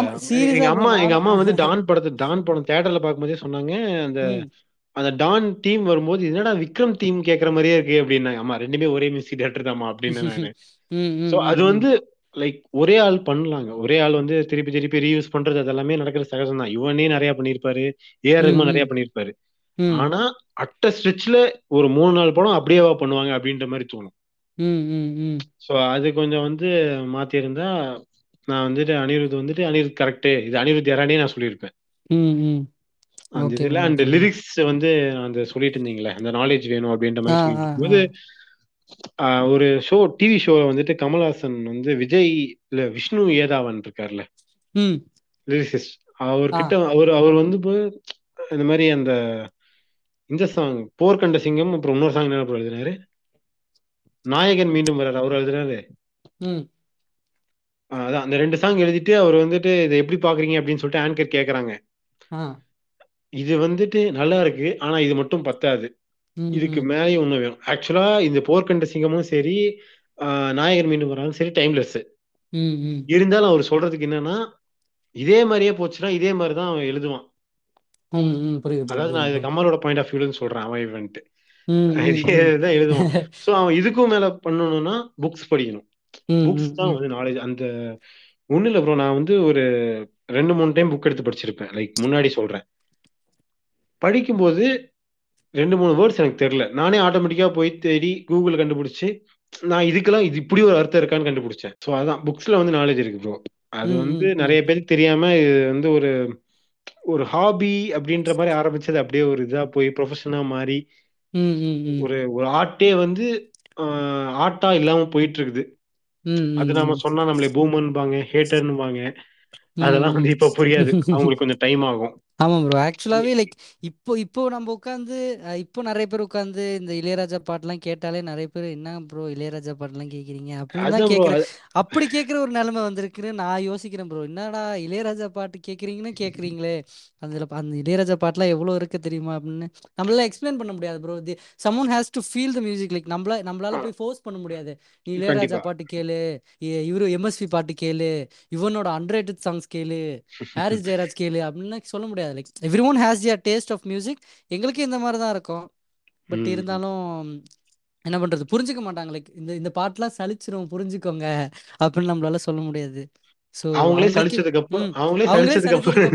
அம்மா எங்க அம்மா வந்து டான் படத்தை டான் படம் தியேட்டர்ல பாக்கும்போதே சொன்னாங்க, அந்த அந்த டான் தீம் வரும்போது என்னடா விக்ரம் தீம் கேக்குற மாதிரியே இருக்கு அப்படின்னா. அம்மா ரெண்டுமே ஒரே மியூசிக் டேரக்டர் தாம்மா அப்படின்னு நானு. சோ அது வந்து லைக் ஒரே ஆள் பண்ணலாங்க, ஒரே ஆள் வந்து திருப்பி திருப்பி ரீயூஸ் பண்றது அதெல்லாமே நடக்கிற சகஜம் தான். யுவனே நிறைய பண்ணிருப்பாரு, ஏ ஆர் ரஹ்மான் நிறைய பண்ணிருப்பாரு. ஆனா அட்ட ஸ்ட்ரெச்ல ஒரு மூணு நாலு படம் அப்படியேவா பண்ணுவாங்க அப்படின்ற மாதிரி தோணும். சோ அது கொஞ்சம் வந்து மாத்தி இருந்தா நான் வந்துட்டு அனிருத் வந்துட்டு அனிருத் கரெக்ட், இது அனிருத் யாரானே நான் சொல்லியிருப்பேன். அந்த இதுல அந்த லிரிக்ஸ் வந்து அந்த சொல்லிட்டு இருந்தீங்களே அந்த நாலேஜ் வேணும் அப்படின்ற மாதிரி சொல்லிட்டு போது, ஒரு ஷோ டிவி ஷோல வந்துட்டு கமல்ஹாசன் வந்து விஜய் இல்ல விஷ்ணு ஏதாவன் இருக்காருல்ல லிரிக்சிஸ்ட், அவர்கிட்ட அவர் அவர் வந்து இந்த மாதிரி அந்த இந்த சாங் போர்க்கண்ட சிங்கம் அப்புறம் இன்னொரு சாங் என்ன எழுதினாரு, நாயகன் மீண்டும் வர்றாரு அவர் எழுதினாரு. அதான் அந்த ரெண்டு சாங் எழுதிட்டு அவர் வந்துட்டு இதை எப்படி பாக்குறீங்க அப்படின்னு சொல்லிட்டு ஆங்கர் கேக்குறாங்க. இது வந்துட்டு நல்லா இருக்கு ஆனா இது மட்டும் பத்தாது, இதுக்கு மேலேயும் ஒண்ணு வேணும். ஆக்சுவலா இந்த போர்க்கண்ட சிங்கமும் சரி நாயகன் மீண்டும் வர்றாலும் சரி டைம்லெஸ் இருந்தாலும் அவர் சொல்றதுக்கு என்னன்னா இதே மாதிரியே போச்சுன்னா இதே மாதிரிதான் அவன் எழுதுவான். அதாவது நான் இது கமலோட பாயிண்ட் ஆஃப் வியூன்னு சொல்றேன், அவன் இவன்ட்டு இதேதான் எழுதுவான். சோ அவன் இதுக்கும் மேல பண்ணணும்னா புக்ஸ் படிக்கணும், புக்ஸ் தான் வந்து நாலேஜ். அந்த ஒண்ணு இல்ல ப்ரோ, நான் வந்து ஒரு ரெண்டு மூணு டைம் புக் எடுத்து படிச்சிருப்பேன் லைக் முன்னாடி சொல்றேன். படிக்கும்போது ரெண்டு மூணு வேர்ட்ஸ் எனக்கு தெரியல, நானே ஆட்டோமேட்டிக்கா போய் தேடி கூகுள் கண்டுபிடிச்சு நான் இதுக்கெல்லாம் இது இப்படி ஒரு அர்த்தம் இருக்கான்னு கண்டுபிடிச்சேன். ஸோ அதான் புக்ஸ்ல வந்து நாலேஜ் இருக்கு ப்ரோ. அது வந்து நிறைய பேருக்கு தெரியாம இது வந்து ஒரு ஒரு ஹாபி அப்படின்ற மாதிரி ஆரம்பிச்சது அப்படியே ஒரு இதா போய் ப்ரொஃபஷனா மாறி ஒரு ஒரு ஆர்ட்டே வந்து ஆர்ட்டா இல்லாம போயிட்டு இருக்குது. அது நம்ம சொன்னா நம்மளே பூமன்பாங்க, ஹேட்டர்னுபாங்க. அதெல்லாம் வந்து இப்ப புரியாது, அவங்களுக்கு கொஞ்சம் டைம் ஆகும். ஆமா ப்ரோ, ஆக்சுவலாவே லைக் இப்போ இப்போ நம்ம உட்காந்து இப்போ நிறைய பேர் உட்காந்து இந்த இளையராஜா பாட்டுலாம் கேட்டாலே நிறைய பேர் என்ன ப்ரோ இளையராஜா பாட்டுலாம் கேட்குறீங்க அப்படின்னு தான் கேட்குறேன். அப்படி கேட்குற ஒரு நிலைமை வந்திருக்குன்னு நான் யோசிக்கிறேன் ப்ரோ. என்னடா இளையராஜா பாட்டு கேட்குறீங்கன்னு கேட்குறீங்களே, அதில் அந்த இளையராஜா பாட்டுலாம் எவ்வளோ இருக்க தெரியுமா அப்படின்னு நம்மளால எக்ஸ்பிளைன் பண்ண முடியாது bro. The summon has to feel the music, like நம்மளா நம்மளால போய் ஃபோர்ஸ் பண்ண முடியாது. நீ இளையராஜா பாட்டு கேளு, இவரு எம்எஸ்வி பாட்டு கேளு, யுவனோட அண்டர்ரேட்டட் சாங்ஸ் கேளு, ஹாரிஸ் ஜெயராஜ் கேளு அப்படின்னு சொல்ல முடியாது. Like everyone has their taste of music. எங்களுக்கு இந்த மாதிரி தான் இருக்கும், பட் இருந்தாலும் என்ன பண்றது புரிஞ்சுக்க மாட்டாங்க. லைக் இந்த இந்த பாட்டெல்லாம் சலிச்சிரும் புரிஞ்சுக்கோங்க அப்படின்னு நம்மளால சொல்ல முடியாது. சோ அவங்களே சலிச்சதுக்கு அப்புறம் அவங்களே சலிச்சதுக்கு அப்புறம்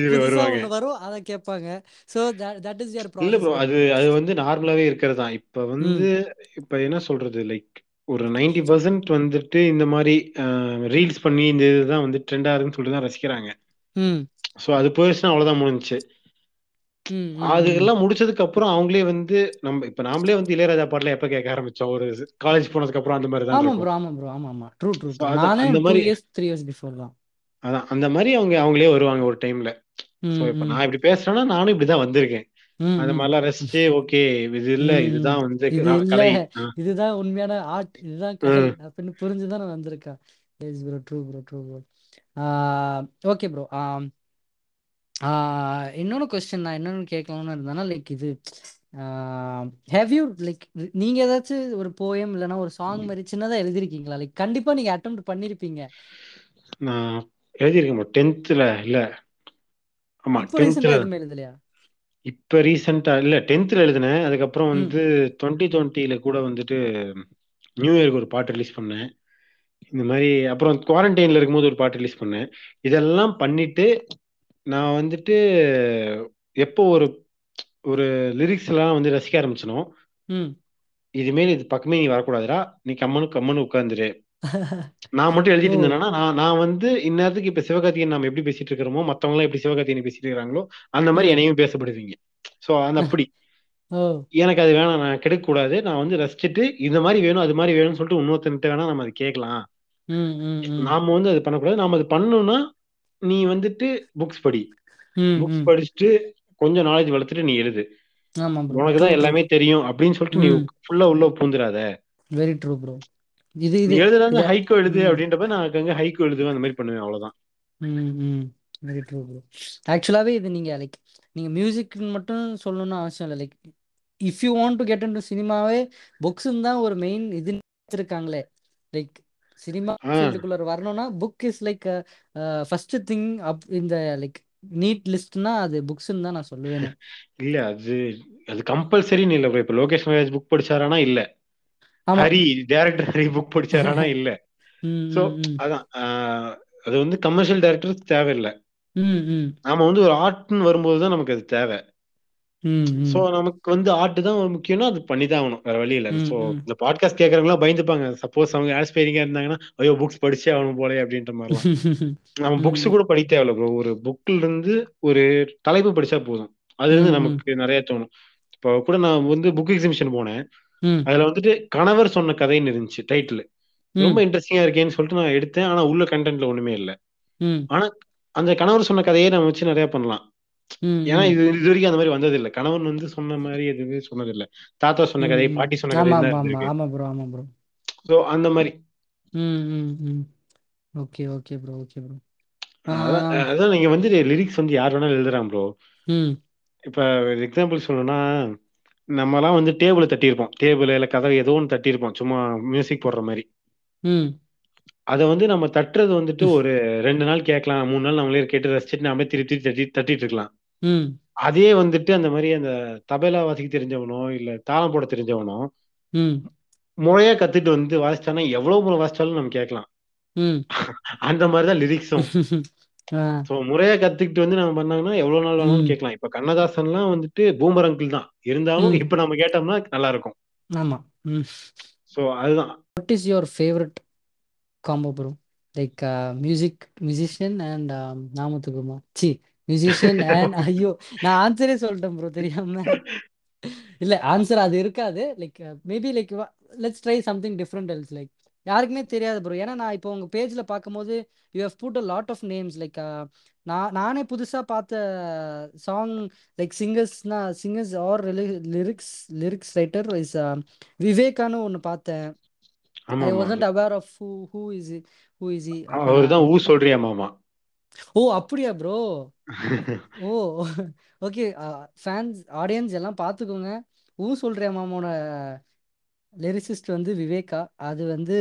இது வருவாங்க அத கேட்பாங்க. So that is your problem இல்ல ப்ரோ. அது அது வந்து நார்மலாவே இருக்குறது தான். இப்போ வந்து இப்போ என்ன சொல்றது லைக் ஒரு தொண்ணூறு பர்சன்ட் வந்துட்டு இந்த மாதிரி ரீல்ஸ் பண்ணி இந்த இதுதான் வந்து ட்ரெண்டா இருக்குன்னு சொல்லிட்டு தான் ரசிக்கிறாங்க. சோ அது போயிடுச்சுன்னா அவ்வளவுதான் முடிஞ்சுச்சு. அது எல்லாம் முடிச்சதுக்கு அப்புறம் அவங்களே வந்து நம்ம இப்ப நாமளே வந்து இளையராஜா பாட்டுல எப்ப கேட்க ஆரம்பிச்சோம் ஒரு காலேஜ் போனதுக்கு அப்புறம் அந்த மாதிரிதான். அதான் அந்த மாதிரி அவங்க அவங்களே வருவாங்க ஒரு டைம்ல. சோ இப்ப நான் இப்படி பேசுறேன்னா நானும் இப்படிதான் வந்திருக்கேன். அந்த மாதிரிலாம் ரசிச்சு ஓகே இது இல்ல இதுதான் வந்து இதுதான் உண்மையான ஆர்ட் இதுதான் அப்படின்னு புரிஞ்சுதான் நான் வந்திருக்கேன். ஓகே ப்ரோ, இன்னொன்று கொஸ்டின் நான் என்னென்னு கேட்கலாம்னு இருந்தேன்னா லைக் இது ஹேவ் யூ லைக் நீங்கள் ஏதாச்சும் ஒரு போயம் இல்லைன்னா ஒரு சாங் மாதிரி சின்னதாக எழுதியிருக்கீங்களா? லைக் கண்டிப்பாக நீங்கள் அட்டெம்ப்ட் பண்ணியிருப்பீங்க. நான் எழுதியிருக்கேன் ப்ரோ டென்த்தில். இல்லை ஆமாம் டென்த்தில் எதுவுமே எழுதலையா? இப்போ ரீசெண்டாக இல்லை டென்த்தில் எழுதினேன். அதுக்கப்புறம் வந்து டுவெண்ட்டி டுவெண்ட்டியில கூட வந்துட்டு நியூ இயருக்கு ஒரு பாட்டு ரிலீஸ் பண்ணேன் இந்த மாதிரி. அப்புறம் குவாரண்டைன்ல இருக்கும்போது ஒரு பாட்டு ரிலீஸ் பண்ணேன். இதெல்லாம் பண்ணிட்டு நான் வந்துட்டு எப்போ ஒரு ஒரு லிரிக்ஸ் எல்லாம் வந்து ரசிக்க ஆரம்பிச்சனோ இதுமாரி இது பக்கமே நீ வரக்கூடாதுடா, நீ கம்மனு கம்மனு உட்காந்துரு நான் மட்டும் எழுதிட்டு இருந்தேன்னா நான் நான் வந்து இந்நேரத்துக்கு இப்ப சிவகார்த்திகேயன் நாம எப்படி பேசிட்டு இருக்கிறோமோ மத்தவங்க எல்லாம் எப்படி சிவகார்த்திகேயன் பேசிட்டு இருக்கிறாங்களோ அந்த மாதிரி என்னையும் பேசப்படுவீங்க. சோ அந்த அப்படி எனக்கு அது வேணாம், நான் கிடைக்க கூடாது, நான் வந்து ரசிச்சுட்டு இந்த மாதிரி வேணும் அது மாதிரி வேணும்னு சொல்லிட்டு இன்னொருத்தன்ட்டு வேணா நம்ம அது கேட்கலாம். நாம வந்து அது பண்ணக்கூடாது, நாம அது பண்ணோம்னா நீ வந்துட்டு புக்ஸ் படி, புக்ஸ் படிச்சுட்டு கொஞ்சம் நாலேஜ் வளர்த்துட்டு நீ எழுது, உனக்குதான் எல்லாமே தெரியும் அப்படின்னு சொல்லிட்டு நீ ஃபுல்லா உள்ள பூந்துடாத. Very true bro. இது எழுதுறாங்க ஹைகோ எழுது அப்படின்றப்ப நான் அங்க ஹைகோ எழுதுவேன், அந்த மாதிரி பண்ணுவேன், அவ்வளவுதான். Very true bro. ஆக்சுவலாகவே இது நீங்கள் லைக் நீங்கள் மியூசிக்னு மட்டும் சொல்லணும்னு அவசியம் இல்லை. Like if you want to get into சினிமாவே புக்ஸுன்னு தான் ஒரு மெயின் இது இருக்காங்களே. லைக் சினிமா ஃபீல்டுக்குள்ளே வரணும்னா book is like first thing up இந்த லைக் நீட் லிஸ்ட்னா அது புக்ஸ்ன்னு தான் நான் சொல்லுவேன். இல்லை அது அது கம்பல்சரின்னு இல்லை ப்ரோ. இப்போ லோகேஷ் மகேஷ் புக் படிச்சாரானா இல்லை, ஹரி டேரக்டர் ஹரி புக் படிச்சாரானா இல்லை. ஸோ அதான் அது வந்து கமர்ஷியல் டேரக்டருக்கு தேவையில்லை. நாம வந்து ஒரு ஆர்ட்னு வரும்போதுதான் நமக்கு அது தேவை. சோ நமக்கு வந்து ஆர்ட் தான் ஒரு முக்கியம்னா அது பண்ணிதான் ஆகணும், வேற வழி இல்லை. சோ இந்த பாட்காஸ்ட் கேட்கறவங்க எல்லாம் பயந்துப்பாங்க, சப்போஸ் அவங்க ஆஸ்பைரிங்கா இருந்தாங்கன்னா ஐயோ புக்ஸ் படிச்சே ஆகணும் போலே அப்படின்ற மாதிரி. நம்ம புக்ஸ் கூட படிக்க தேவையில்ல ப்ரோ. ஒரு புக்ல இருந்து ஒரு தலைப்பு படிச்சா போதும், அதுல இருந்து நமக்கு நிறைய தோணும். இப்போ கூட நான் வந்து புக் எக்ஸிபிஷன் போனேன், அதுல வந்துட்டு கணவர் சொன்ன கதைன்னு இருந்துச்சு டைட்டில். ரொம்ப இன்ட்ரெஸ்டிங்கா இருக்கேன்னு சொல்லிட்டு நான் எடுத்தேன். ஆனா உள்ள கண்டென்ட்ல ஒண்ணுமே இல்லை. ஆனா அந்த கணவர் சொன்ன கதையே நம்ம வச்சு நிறைய பண்ணலாம். ஏன்னா இது இது வரைக்கும் அந்த மாதிரி வந்தது இல்லை. கணவன் வந்து சொன்ன மாதிரி எதுவுமே சொன்னது இல்லை. தாத்தா சொன்ன கதை, பாட்டி சொன்ன கதை, சோ அந்த மாதிரி. Okay okay bro. Okay bro. அதான் நீங்க வந்து லிரிக்ஸ் வந்து யார் வேணாலும் எழுதுறான் ப்ரோ. இப்ப எக்ஸாம்பிள் சொல்லணும்னா நம்ம எல்லாம் வந்து டேபிள் தட்டியிருப்போம், டேபிள் இல்லை கதவை ஏதோ ஒன்று தட்டியிருப்போம் சும்மா மியூசிக் போடுற மாதிரி. அதை வந்து நம்ம தட்டுறது வந்துட்டு ஒரு ரெண்டு நாள் கேட்கலாம், மூணு நாள் நம்மளே கேட்டு ரசிச்சுட்டு நாம திருப்பி தட்டி தட்டிட்டு இருக்கலாம். அதே வந்துட்டு அந்த மாதிரி அந்த தபேலா வாசிக்க தெரிஞ்சவனோ இல்ல தாளம் போட தெரிஞ்சவனோ முறையா கத்துட்டு வந்து வாசிச்சானா எவ்வளவு முறை வாசிச்சாலும் நம்ம கேட்கலாம். அந்த மாதிரிதான் லிரிக்ஸும். சோ முறையா கத்துக்கிட்டு வந்து நம்ம பண்ணாங்கன்னா எவ்வளவு நாள் வேணாலும் கேட்கலாம். இப்ப கண்ணதாசன் எல்லாம் வந்துட்டு பூமர் அங்கிள் தான் இருந்தாலும் இப்ப நம்ம கேட்டோம்னா நல்லா இருக்கும். ஆமா. சோ அதுதான். What is your favourite combo bro? Like music musician and Namuthukumar. C musician and ஐயோ நான் ஆன்சரே சொல்லிட்டேன் ப்ரோ தெரியாம. இல்ல ஆன்சர் அது இருக்காது. Like maybe like let's try something different else. Like யாருக்குமே தெரியாது ப்ரோ. ஏன்னா நான் இப்போ உங்கள் பேஜில் பார்க்கும்போது you have put a lot of names. Like நான் நானே புதுசாக பார்த்த சாங் லைக் சிங்கர்ஸ்னா singers R lyrics lyrics writer is விவேகான்னு ஒன்று பார்த்தேன். I wasn't aware of who who is he, who is he. அவர்தான் ஊ சொல்றியா மாமா. ஓ அப்படியா ப்ரோ. ஓ ஓகே. ஃபேன்ஸ் ஆடியன்ஸ் எல்லாம் பார்த்துக்கோங்க. ஊ சொல்றியா மாமாவோட லிரிசிஸ்ட் வந்து விவேகா. அது வந்து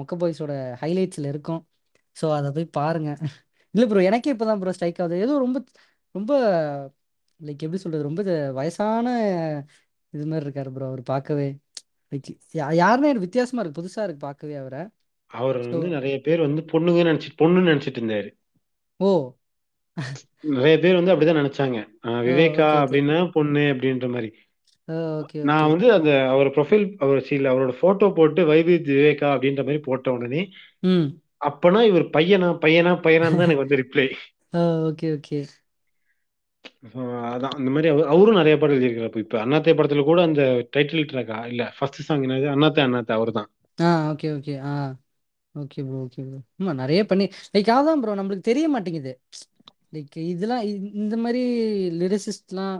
மொக்க பாய்ஸோட ஹைலைட்ஸில் இருக்கும். ஸோ அதை போய் பாருங்க. இல்லை ப்ரோ எனக்கே இப்போ தான் ப்ரோ ஸ்ட்ரைக் ஆகுது. ஏதோ ரொம்ப ரொம்ப லைக் எப்படி சொல்கிறது ரொம்ப வயசான இது மாதிரி இருக்கார் ப்ரோ அவர் பார்க்கவே. லைக் யாருன்னா வித்தியாசமாக இருக்குது, புதுசாக இருக்குது பார்க்கவே அவரை. அவர் வந்து நிறைய பேர் வந்து பொண்ணுங்க நினச்சிட்டு பொண்ணுன்னு நினச்சிட்டு இருந்தார். ஓ நிறைய பேர் வந்து அப்படிதான் நினச்சாங்க, விவேகா அப்படின்னா பொண்ணு அப்படின்ற மாதிரி. நான் வந்து அந்த அவர் ப்ரொஃபைல் அவர் சீல அவரோட போட்டோ போட்டு வைபி விவேகா அப்படின்ற மாதிரி போட்ட உடனே அப்பனா இவர் பையனா பையனா பையனான்னு தான் எனக்கு வந்து ரிப்ளை. Okay okay. அதான் அந்த மாதிரி அவரும் நிறைய பாடல் எழுதியிருக்காரு. இப்போ அண்ணாத்தே படத்துல கூட அந்த டைட்டில் ட்ராக்கா இல்ல ஃபர்ஸ்ட் சாங் என்னது அண்ணாத்தே அண்ணாத்தே அவர் தான். ஆ ஓகே ஓகே. ஆ ஓகே ப்ரோ. Okay bro. ஆமா நிறைய பண்ணி லைக் அதான் ப்ரோ நம்மளுக்கு தெரிய மாட்டேங்குது லைக் இதெல்லாம் இந்த மாதிரி லிரிசிஸ்ட்லாம்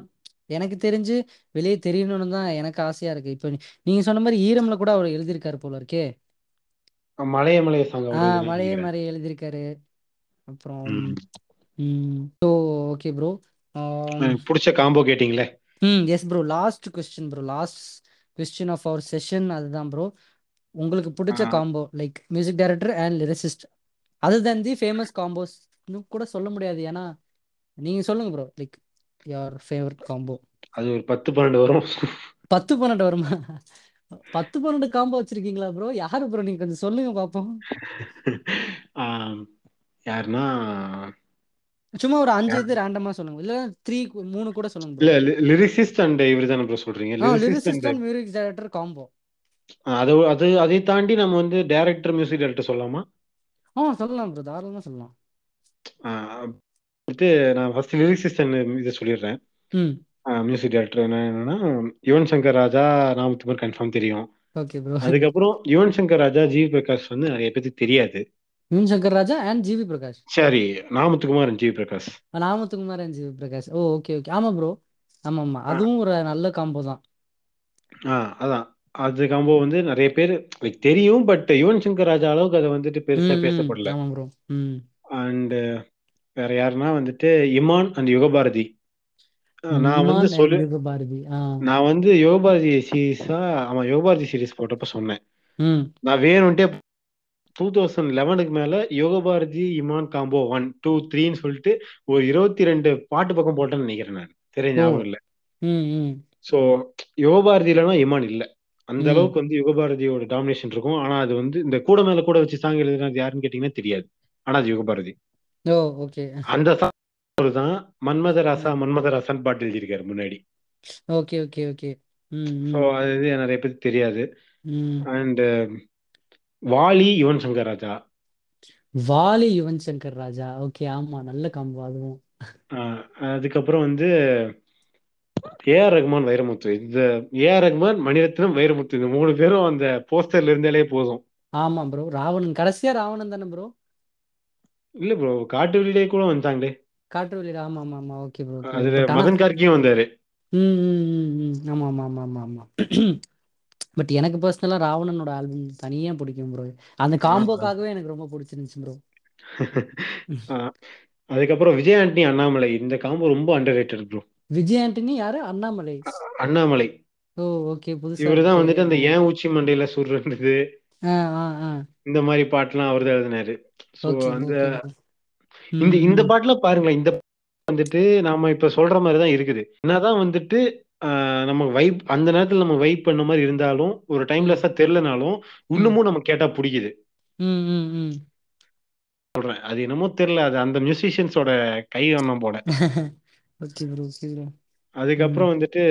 எனக்கு தெரிஞ்சு வெளியே தெரியணும்னு தான் எனக்கு ஆசையா இருக்கு. இப்போ நீங்க சொன்ன மாதிரி ஈரம்ல கூட அவர் எழுதியிருக்காரு போல இருக்கே. மலையே மலையே சாங் ஆஹ் மலையே மலையே எழுதியிருக்காரு. அப்புறம் ஸோ ஓகே ப்ரோ. பிடிச்ச காம்போ கேட்டிங்களே. ம் yes bro. Last question bro. Last question of our session அதுதான் ப்ரோ. உங்களுக்கு பிடிச்ச combo like music director and lyricist other than the famous combos கூட சொல்ல முடியாது. ஏன்னா நீங்க சொல்லுங்க bro like your favorite combo. அது ஒரு பத்து பன்னெண்டு வரும். பத்து பன்னெண்டு வருமா? பத்து பன்னெண்டு காம்போ வச்சிருக்கீங்களா bro? யாரு bro நீங்க கொஞ்சம் சொல்லுங்க பாப்போம். யார்னா சும்மா ஒரு அஞ்சு இது ரேண்டமா சொல்லுங்க, இல்ல மூணு மூணு கூட சொல்லுங்க. இல்ல லிரிசிஸ்ட் அண்ட் இவர்தான bro சொல்றீங்க. Lyricist and music director combo. அது அது அதை தாண்டி நம்ம வந்து டைரக்டர் மியூசிக் டைரக்டர் சொல்லலாமா? ஆ சொல்லலாம் bro தாராளமா சொல்லலாம். நான் ஃபர்ஸ்ட் லிரிக்ஸிஸ்ட் இதை சொல்லிடுறேன். மியூசிக் டைரக்டர் என்னன்னா யுவன் சங்கர் ராஜா நாமத்துக்கு கன்ஃபார்ம் தெரியும். அதுக்கப்புறம் யுவன் சங்கர் ராஜா ஜீவ் பிரகாஷ் வந்து நிறைய பேருக்கு தெரியாது. Yuvan Shankar Raja and GV Prakash. சரி, நாமத்துக்குமாரன் ஜிவி பிரகாஷ். நாமத்துக்குமாரன் ஜிவி பிரகாஷ். ஓ ஓகே ஓகே. ஆமா ப்ரோ, ஆமா ஆமா, அதுவும் ஒரு நல்ல காம்போ தான். ஆ அதான், அது காம்போ வந்து நிறைய பேர் லைக் தெரியும், பட் யுவன் சங்கர் ராஜா அளவுக்கு அதை வந்துட்டு பெருசா பேசப்படல. ஆமா ப்ரோ. ம். அண்ட் வேற யாருன்னா வந்துட்டு இமான் அண்ட் யுகபாரதி. நான் வந்து சொல்லு நான் வந்து யுகபாரதி சீரீஸா ஆமா யுகபாரதி சீரீஸ் போட்டப்ப சொன்னேன், நான் வேணும்ட்டே டூ தௌசண்ட் லெவனுக்கு மேல Yugabharathi Imman combo one two த்ரீன்னு சொல்லிட்டு ஒரு இருபத்தி ரெண்டு பாட்டு பக்கம் போட்டேன்னு நினைக்கிறேன். நான் தெரிஞ்ச ஞாபகம் இல்லை. ஸோ யோகபாரதியிலனா இமான் இல்லை, அந்த அளவுக்கு வந்து யுகபாரதியோட டாமினேஷன் இருக்கும். ஆனா அது வந்து இந்த கூட மேல கூட வச்சு சாங் எழுதுறது யாருன்னு கேட்டீங்கன்னா தெரியாது. ஆனா அது யுகபாரதி. அந்த சாங் தான் மன்மதராசா மன்மதராசான்னு பாட்டு எழுதியிருக்காரு முன்னாடி. Okay okay okay. ஸோ அது நிறைய பேருக்கு தெரியாது. அண்ட் வாலி யுவன் சங்கர் ராஜா. வாலி யுவன் சங்கர் ராஜா. ஓகே, ஆமா, நல்ல காம்போ அதுவும். அதுக்கப்புறம் வந்து ஏஆர் ரகுமான் வைரமுத்து. இந்த ஏஆர் ரகுமான் மணிரத்னம் வைரமுத்து இந்த மூணு பேரும் அந்த போஸ்டர்ல இருந்தாலே போதும். ஆமா ப்ரோ. ராவணன் கடைசியா ராவணன் தானே ப்ரோ? இல்ல ப்ரோ, காட்டு வெளியிலே கூட வந்தாங்களே. காட்டு வெளியில. ஆமா ஆமா ஆமா. Okay bro. அதுல மதன் கார்கியும் வந்தாரு. ம் ம். ஆமா ஆமா ஆமா ஆமா ஆமா. பட் எனக்கு பர்சனலாக ராவணனோட ஆல்பம் தனியாக பிடிக்கும் ப்ரோ. அந்த காம்போக்காகவே எனக்கு ரொம்ப பிடிச்சிருந்துச்சு ப்ரோ. அதுக்கப்புறம் விஜய் ஆண்டனி அண்ணாமலை. இந்த காம்போ ரொம்ப underrated bro. Vijay Antony யாரு? அண்ணாமலை. அண்ணாமலை. ஓ ஓகே. புதுசு. இவரு தான் வந்துட்டு அந்த ஏன் உச்சி மண்டையில சுருண்டது இந்த மாதிரி பாட்டுலாம் அவர் தான் எழுதினாரு. ஸோ அந்த இந்த இந்த பாட்டுலாம் பாருங்களேன், இந்த வந்துட்டு நாம இப்ப சொல்ற மாதிரி தான் இருக்குது. என்னதான் வந்துட்டு நம்ம வைப் அந்த நேரத்துல நம்ம வைப் பண்ண மாதிரி இருந்தாலும் ஒரு டைம்லெஸா தெரியலனாலும் இன்னமும் நம்ம கேட்டா பிடிக்குது. சொல்றேன், அது என்னமோ தெரியல, அது அந்த மியூசிஷியன்ஸோட கை வண்ணம் போட. அதுக்கப்புறம் வந்துட்டு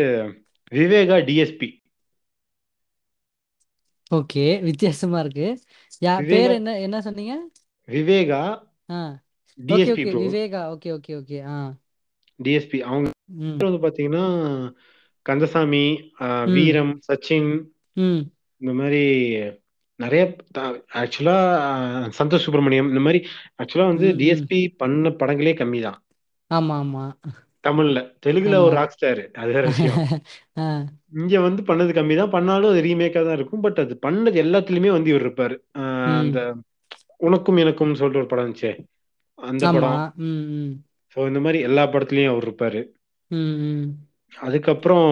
விவேகா டிஎஸ்பி. ஓகே, வித்தியாசமா இருக்கு. பேர் என்ன என்ன சொன்னீங்க? Viveka DSP. Viveka. Okay okay okay. DSP அவங்க வந்து பாத்தீங்கன்னா கந்தசாமி, வீரம், சச்சின், இந்த மாதிரி நிறைய. ஆக்சுவலா சந்தோஷ் சுப்ரமணியம் இந்த மாதிரி. ஆக்சுவலா வந்து டிஎஸ்பி பண்ண படங்களே கம்மி தான். ஆமா ஆமா. தமிழ்ல தெலுங்குல ஒரு ராக் ஸ்டார், அது வேற விஷயம். இங்க வந்து பண்ணது கம்மி தான், பண்ணாலும் அது ரீமேக்கா தான் இருக்கும். பட் அது பண்ணது எல்லாத்துலயுமே வந்து இவர் இருப்பாரு. அந்த உனக்கும் எனக்கும் சொல்ற ஒரு படம் இருந்துச்சு, அந்த படம். ஸோ இந்த மாதிரி எல்லா படத்துலயும் அவர் இருப்பாரு. அதுக்கப்புறம்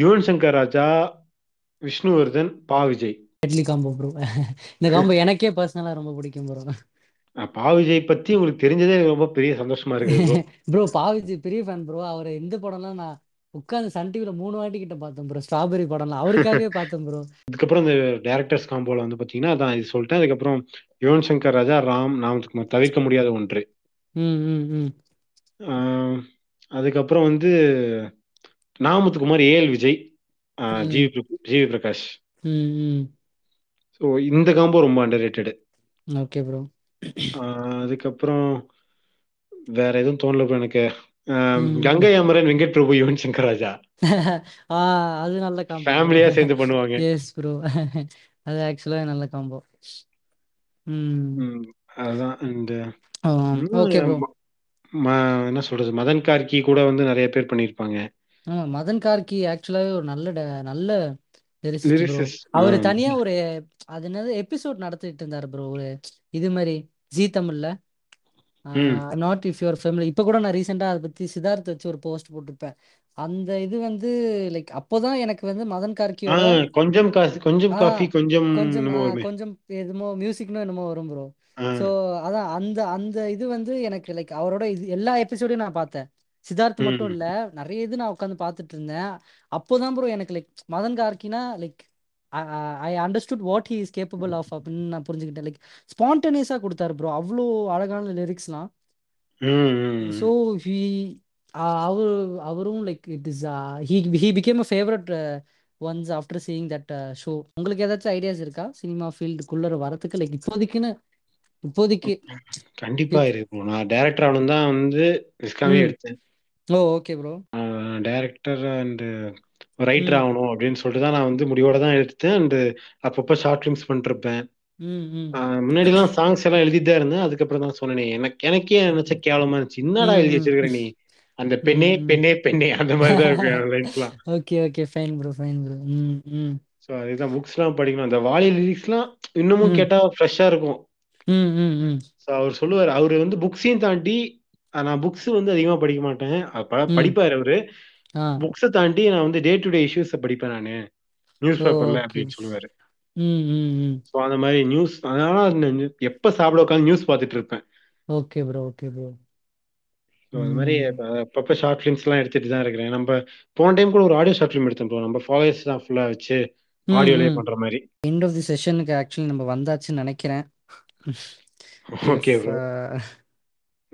யுவன் சங்கர் ராஜா, விஷ்ணுவர்தன், பா விஜய். இந்த காம்போ எனக்கே பர்சனலா ரொம்ப பிடிக்கும் ப்ரோ. பா விஜய் பத்தி உங்களுக்கு தெரிஞ்சதே ரொம்ப பெரிய சந்தோஷமா இருக்கு ப்ரோ. பா விஜய் பெரிய ஃபேன் ப்ரோ. அவர் எந்த படம்லாம் நான் உட்காந்து சன் டிவில மூணு வாட்டி கிட்ட பார்த்தேன் ப்ரோ. ஸ்ட்ராபெரி படம்லாம் அவருக்காகவே பார்த்தேன் ப்ரோ. அதுக்கப்புறம் இந்த டேரக்டர்ஸ் காம்போல வந்து பாத்தீங்கன்னா அதான் இது சொல்லிட்டேன். அதுக்கப்புறம் யுவன் சங்கர் ராஜா, ராம் நாமத்துக்கு தவிர்க்க முடியாத ஒன்று. அதுக்கப்புறம் வந்து நாமத்துக்குமார், AL Vijay, GV GV Prakash. So இந்த காம்போ ரொம்ப அண்டர் ரேட்டடு. Okay bro. அதுக்கப்புறம் வேற எதுவும் தோணல ப்ரோ எனக்கு. கங்கை அமரன், வெங்கட் பிரபு, யுவன் சங்கர் ராஜா. அது நல்ல காம்போ, ஃபேமிலியா சேர்ந்து பண்ணுவாங்க. எஸ் ப்ரோ, அது ஆக்சுவலா நல்ல காம்போ. ம், அதான். அண்ட் ஓகே ப்ரோ, என்ன சொல்றது, மதன் கார்கி கூட வந்து நிறைய பேர் பண்ணிருப்பாங்க. மதன் கார்கி ஆக்சுவலாவே ஒரு நல்ல நல்ல லிரிசிஸ்ட். அவர் தனியா ஒரு அது என்னது எபிசோட் நடத்திட்டு இருந்தாரு ப்ரோ, ஒரு இது மாதிரி ஜீ தமிழ்ல. Not if your family. இப்ப கூட நான் ரீசெண்டா அதை பத்தி சித்தார்த் வச்சு ஒரு போஸ்ட் போட்டிருப்பேன். அந்த இது வந்து லைக் அப்போதான் எனக்கு வந்து மதன் கார்கியோட கொஞ்சம் காஃபி கொஞ்சம் காஃபி கொஞ்சம் கொஞ்சம் எதுமோ மியூசிக்னு என்னமோ வரும் ப்ரோ. ஸோ அதான் அந்த அந்த இது வந்து எனக்கு லைக் அவரோட இது எல்லா எபிசோடையும் நான் பார்த்தேன். சித்தார்த் மட்டும் இல்லை, நிறைய இது நான் உட்காந்து பார்த்துட்டு இருந்தேன். அப்போதான் ப்ரோ எனக்கு லைக் மதன் கார்கினா like I understood what he is capable of அப்படின்னு நான் புரிஞ்சுக்கிட்டேன். லைக் ஸ்பான்டேனியஸாக கொடுத்தாரு ப்ரோ, அவ்வளோ அழகான லிரிக்ஸ்லாம். ஸோ ஹி அவர் அவரும் like it is he he became a favourite once after seeing that show. உங்களுக்கு ஏதாச்சும் ஐடியாஸ் இருக்கா சினிமா ஃபீல்டுக்குள்ளே வரத்துக்கு? லைக் இப்போதைக்குன்னு இப்போதைக்கு கண்டிப்பா இருக்கு. நான் டைரக்டர் ஆனும் தான் வந்து விஸ்காமே எடுத்தேன். ஓ okay bro. Director and writer ஆகணும் அப்படின்னு சொல்லிட்டு தான் நான் வந்து முடிவோட தான் எடுத்தேன். அண்ட் அப்பப்போ ஷார்ட் ஃபிலிம்ஸ் பண்ணிருப்பேன். முன்னாடி எல்லாம் சாங்ஸ் எல்லாம் எழுதிதான் இருந்தேன். அதுக்கப்புறம் தான் சொன்னேன், எனக்கு எனக்கே நினைச்ச கேவலமா இருந்துச்சு, என்னடா எழுதி வச்சிருக்கிற நீ, அந்த பெண்ணே பெண்ணே பெண்ணே அந்த மாதிரிதான் இருக்கு. ஸோ அதுதான் புக்ஸ் எல்லாம் படிக்கணும். அந்த வாலி லிரிக்ஸ் எல்லாம் இன்னமும் கேட்டா ஃப்ரெஷ்ஷா இருக்கும். அவர் சொல்லுவார், அவரு வந்து புக்ஸையும் தாண்டி, நான் புக்ஸ் வந்து அதிகமா படிக்க மாட்டேன், படிப்பாரு அவரு. புக்ஸை தாண்டி நான் வந்து டே டு டே இஷ்யூஸை படிப்பேன், நானு நியூஸ் பேப்பர்ல அப்படின்னு சொல்லுவாரு. ஸோ அந்த மாதிரி நியூஸ், அதனால எப்ப சாப்பிட உட்காந்து நியூஸ் பார்த்துட்டு இருப்பேன். Okay bro, okay bro. அந்த மாதிரி அப்பப்ப ஷார்ட் ஃபிலிம்ஸ் எல்லாம் எடுத்துட்டு தான் இருக்கிறேன். நம்ம போன டைம் கூட ஒரு ஆடியோ ஷார்ட் ஃபிலிம் எடுத்தோம் ப்ரோ, நம்ம ஃபாலோயர்ஸ் எல்லாம் ஃபுல்லா வச்சு ஆடியோலயே பண்ற மாதிரி. எண்ட் ஆஃப் தி செஷனுக்கு ஆக்சுவலி நம்ம வந்தாச்சுன்னு நினைக்கிறேன். Okay bro.